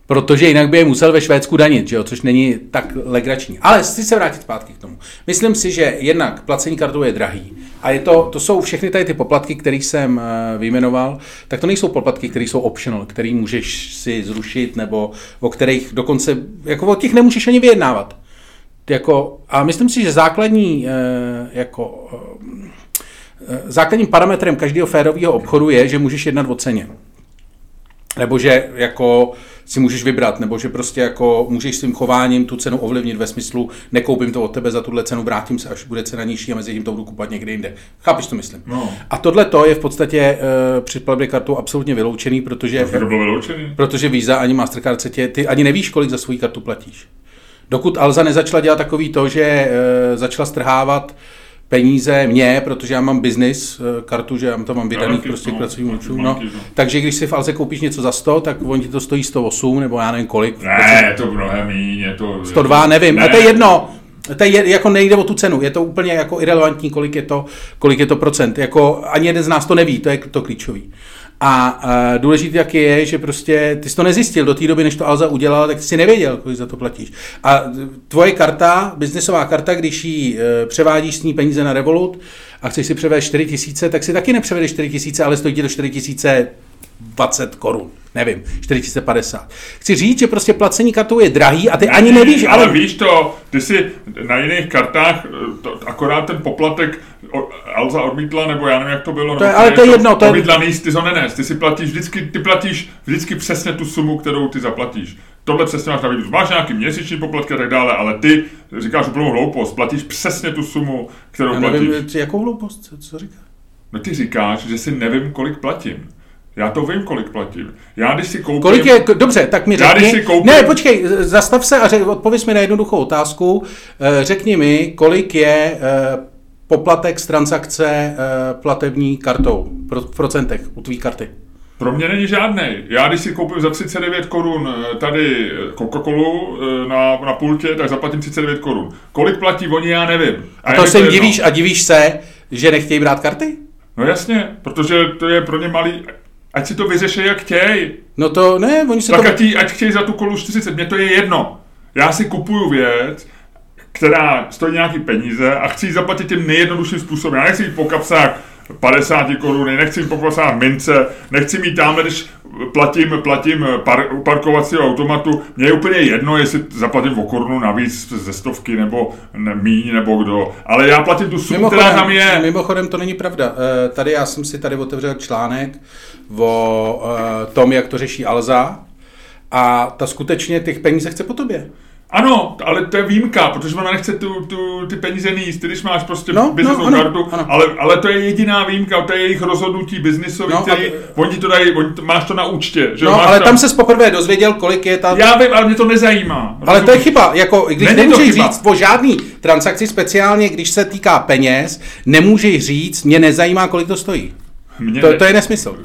Protože jinak by je musel ve Švédsku danit, že jo? Což není tak legrační. Ale chci se vrátit zpátky k tomu. Myslím si, že jednak placení kartou je drahý a to jsou všechny tady ty poplatky, které jsem vyjmenoval, tak to nejsou poplatky, které jsou optional, které můžeš si zrušit nebo o kterých dokonce, jako o těch nemůžeš ani vyjednávat. A myslím si, že základním parametrem každého férového obchodu je, že můžeš jednat o ceně. Nebo že si můžeš vybrat, nebo že prostě můžeš svým chováním tu cenu ovlivnit ve smyslu nekoupím to od tebe za tuhle cenu, vrátím se, až bude cena nižší a mezi tím to budu kupovat někde jinde. Chápeš, co myslím? No. A tohle to je v podstatě při platbě kartou absolutně vyloučený, protože Visa ani Mastercard ty ani nevíš, kolik za svou kartu platíš. Dokud Alza nezačala dělat takový to, že začala strhávat peníze mě, protože já mám business kartu, že já tam mám vydaných prostě k pracovním účtům. Takže když si v Alze koupíš něco za 100, tak oni ti to stojí 108 nebo já nevím kolik. Ne, to mnohem míň, 102, nevím, ale to je jedno. Nejde o tu cenu, je to úplně jako irelevantní, kolik je to procent. Ani jeden z nás to neví, to je to klíčový. A důležitý taky je, že prostě ty jsi to nezjistil do té doby, než to Alza udělala, tak ty jsi nevěděl, kolik za to platíš. A tvoje karta, biznesová karta, když ji převádíš s ní peníze na Revolut a chceš si převést 4 000, tak si taky nepřevedeš 4 000, ale stojí ti to 4 020 korun. Nevím, 4 050. Chci říct, že prostě placení kartou je drahý a ty ani nevíš, ale víš to, ty si na jiných kartách akorát ten poplatek Alza odmítla, nebo já nevím, jak to bylo. Ale to je jedno. Odmítlaný ty ho nenes. Ty platíš vždycky přesně tu sumu, kterou ty zaplatíš. Tohle přesně máš na výběr. Máš nějaký měsíční poplatky a tak dále, ale ty říkáš úplnou hloupost. Platíš přesně tu sumu, kterou platíš. Jakou hloupost? Co říkáš? No ty říkáš, že si nevím, kolik platím. Já to vím, kolik platím. Já když si koupím... Kolik je, dobře, tak mi řekni... Ne, počkej, zastav se a odpověz mi na jednoduchou otázku. Řekni mi, kolik je poplatek z transakce platební kartou v procentech u tvý karty? Pro mě není žádnej. Já když si koupím za 39 korun tady Coca-Colu na pultě, tak zaplatím 39 korun. Kolik platí oni, já nevím. A to se jim divíš a divíš se, že nechtějí brát karty? No jasně, protože to je pro ně malý... Ať si to vyřeší, jak chtějí. No to ne, oni se tak to... Ať chtějí za tu kolu 40, mně to je jedno. Já si kupuju věc, která stojí nějaký peníze a chci ji zaplatit tím nejjednodušším způsobem. Já nechci jít po kapsách 50 koruny, nechci jít po kapsách mince, nechci mít tamhle, když platím parkovacího automatu. Mně je úplně jedno, jestli zaplatím o korunu navíc ze stovky nebo míň nebo kdo. Ale já platím tu sumu, která tam je. Mimochodem to není pravda. Tady já jsem si tady otevřel článek o tom, jak to řeší Alza. A ta skutečně těch peníze chce po tobě. Ano, ale to je výjimka, protože ona nechce ty peníze níst, když máš prostě biznesovou kartu, ale to je jediná výjimka, to je jejich rozhodnutí biznisové, oni to dají, máš to na účtě. Že no, ale tam se poprvé dozvěděl, kolik je ta... Já vím, ale mě to nezajímá. Rozumíš? Ale to je chyba, jako, když nemůžeš říct o žádný transakci, speciálně když se týká peněz, nemůžeš říct, mě nezajímá, kolik to stojí. To je nesmysl.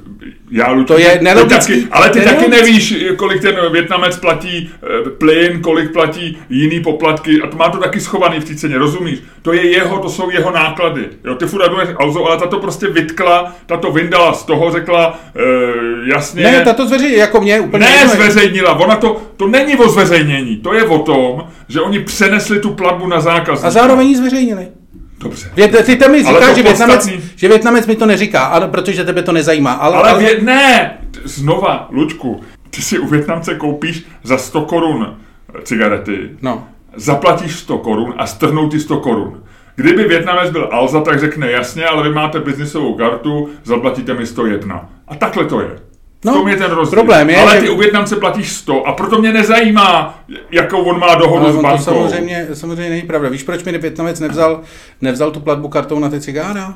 To je nelogický. Ale ty taky nevíš, kolik ten Vietnamec platí plyn, kolik platí jiný poplatky. A to má to taky schovaný v té ceně, rozumíš? To je jeho, to jsou jeho náklady. Jo, ty furt aduneš Alzo, ale ta to prostě vytkla, ta to vyndala z toho, řekla jasně... Ne, ta to zveřejnila, jako mě úplně... Ne, zveřejnila, ona to není o zveřejnění. To je o tom, že oni přenesli tu platbu na zákazníka. A zároveň ji zveřejnili. Dobře. Ty tam mi říkáš, že Vietnamec mi to neříká, ale protože tebe to nezajímá. Ale... Ne! Znova, Luďku, ty si u Vietnamce koupíš za 100 korun cigarety, zaplatíš 100 korun a strhnou ti 100 korun. Kdyby Vietnamec byl Alza, tak řekne jasně, ale vy máte biznisovou kartu, zaplatíte mi 101. A takhle to je. No, v tom je ten rozdíl. Problém je, ale ty u Vietnamce platíš 100 a proto mě nezajímá, jakou on má dohodu s bankou. Samozřejmě není pravda. Víš, proč mi Vietnamec nevzal tu platbu kartou na ty cigára?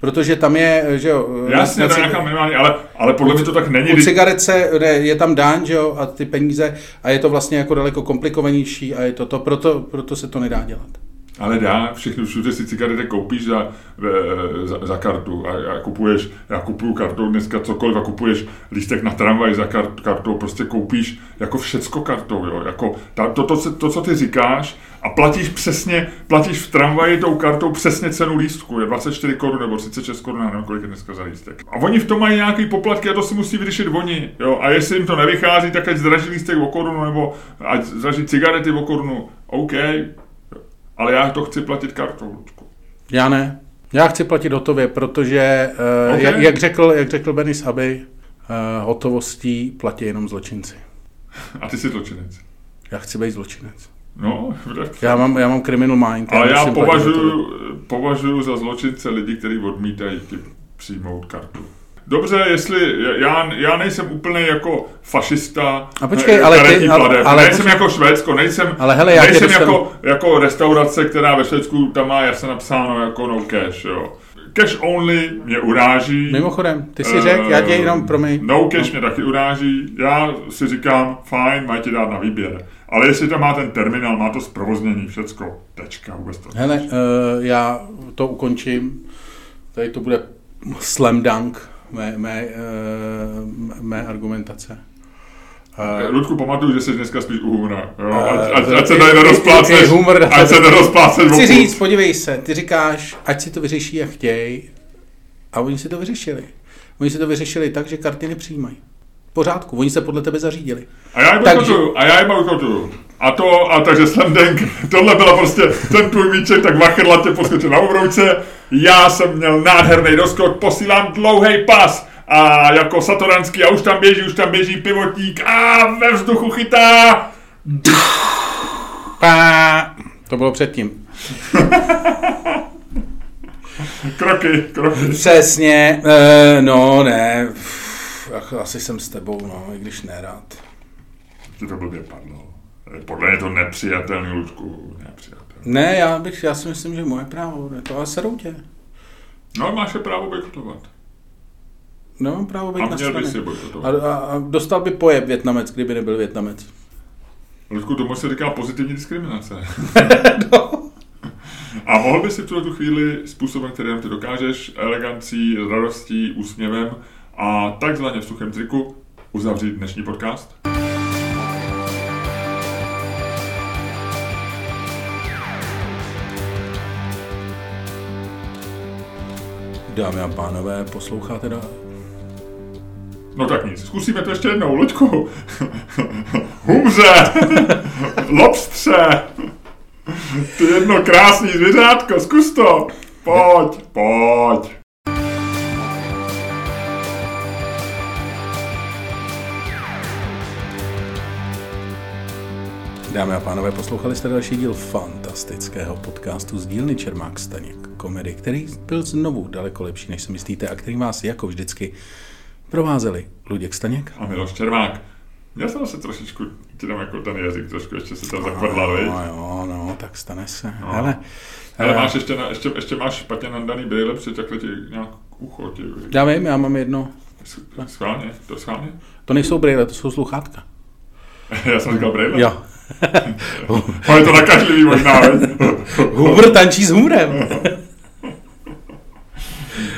Protože tam je, že jo... Jasně, to je nějaká minimální, ale podle mě to tak není. U cigaret je tam daň, že jo, a ty peníze, a je to vlastně jako daleko komplikovanější a je to proto se to nedá dělat. Ale dá, všude si cigarety koupíš za kartu a kupuješ, já kupuju kartou dneska cokoliv a kupuješ lístek na tramvaj za kartou, prostě koupíš jako všecko kartou, jo, jako to, co ty říkáš a platíš v tramvaji tou kartou přesně cenu lístku, je 24 korun nebo 36 korun, nevím, kolik je dneska za lístek. A oni v tom mají nějaký poplatky a to si musí vyřešit oni, jo, a jestli jim to nevychází, tak ať zdraží lístek o korunu nebo ať zdraží cigarety o korunu, OK. Ale já to chci platit kartou, Luďku. Já ne. Já chci platit hotově, protože, okay. jak řekl Benny z ABBY, hotovostí platí jenom zločinci. A ty jsi zločinec. Já chci být zločinec. No, já mám criminal mind. Ale já považuji za zločince lidi, kteří odmítají přijmout kartu. Dobře, jestli já nejsem úplně jako fašista. A počkej, nejsem jako Švédsko, nejsem jako restaurace, která ve Švédsku tam má jasně napsáno jako no cash, jo. Cash only mě uráží. Mimochodem, ty si řekl, já tě jenom promiň. No cash mě taky uráží. Já si říkám, fajn, mají ti dát na výběr. Ale jestli tam má ten terminál, má to zprovoznění, všecko, tečka, vůbec to. Hele, já to ukončím. Tady to bude slam dunk. Mé argumentace. Ludku, pamatuju, že jsi dneska spíš u humora. Ať se nerozpláceš. Ať se nerozpláceš. Chci říct, podívej se, ty říkáš, ať si to vyřeší jak chtěj. A oni si to vyřešili. Oni si to vyřešili tak, že karty nepřijímají. V pořádku, oni se podle tebe zařídili. A já je bojkotuju. A takže slam dunk, tohle byla prostě ten tvůj míček, tak vachrla tě poskočil na obrouce. Já jsem měl nádherný doskok, posílám dlouhý pas a jako Satoranský a už tam běží pivotník a ve vzduchu chytá. To bylo předtím. Kroky. Přesně, no ne, asi jsem s tebou, no, i když nerad. Ti to blbě padlo. Podle mě to nepřijatelný, Ludku, nepřijatelný. Ne, já si myslím, že moje právo, ne to, ale serou tě. No, máš je právo bojkotovat. No, právo být na straně. A dostal by pojeb Vietnamec, kdyby nebyl Vietnamec. Ludku, tomu se říká pozitivní diskriminace. No. A mohl by si v tuto chvíli způsobem, kterým ty dokážeš, elegancí, radostí, úsměvem a takzvaně v suchém triku uzavřít dnešní podcast? Dámy a pánové, posloucháte dál? No tak nic, zkusíme to ještě jednou, Luďku. Humře! Lobstře! To je jedno krásný zvěřátko, zkus to! Pojď, pojď! Dámy a pánové, poslouchali jste další díl fantastického podcastu z dílny Čermák Staněk komedy, který byl znovu daleko lepší, než si myslíte, a který vás jako vždycky provázeli Luděk Staněk a Miloš Čermák. Já jsem se trošičku, ti dám jako ten jazyk, trošku ještě se tam zakvrdla, viď? No, tak stane se. No. Hele, máš ještě máš špatně nandaný brýle, protože takhle ti nějak ucho ti... Já vím, já mám jedno. Schválně? To nejsou brýle, to jsou sluchátka. Já jsem říkal brýle? Jo. Ale to nakažlivý možná, veď? Humor tančí s humorem.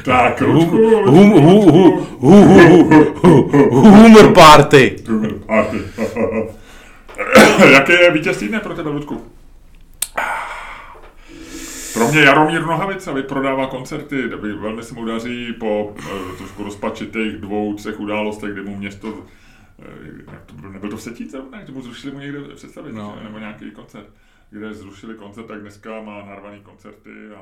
Tak, Luďku. Humor party. Jaké je vítěz týdne pro tebe, Luďku? Pro mě Jaromír Nohavica vyprodává koncerty, velmi se mu daří po trošku rozpačitých 2-3 událostech, kdy mu město... Nebyl to v Setíce, ne? Mu zrušili mu někde představit, no. Nebo nějaký koncert. Kde zrušili koncert, tak dneska má narvaný koncerty a...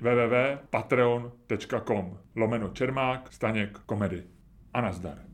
www.patreon.com/Čermák Staněk komedy. A nazdar.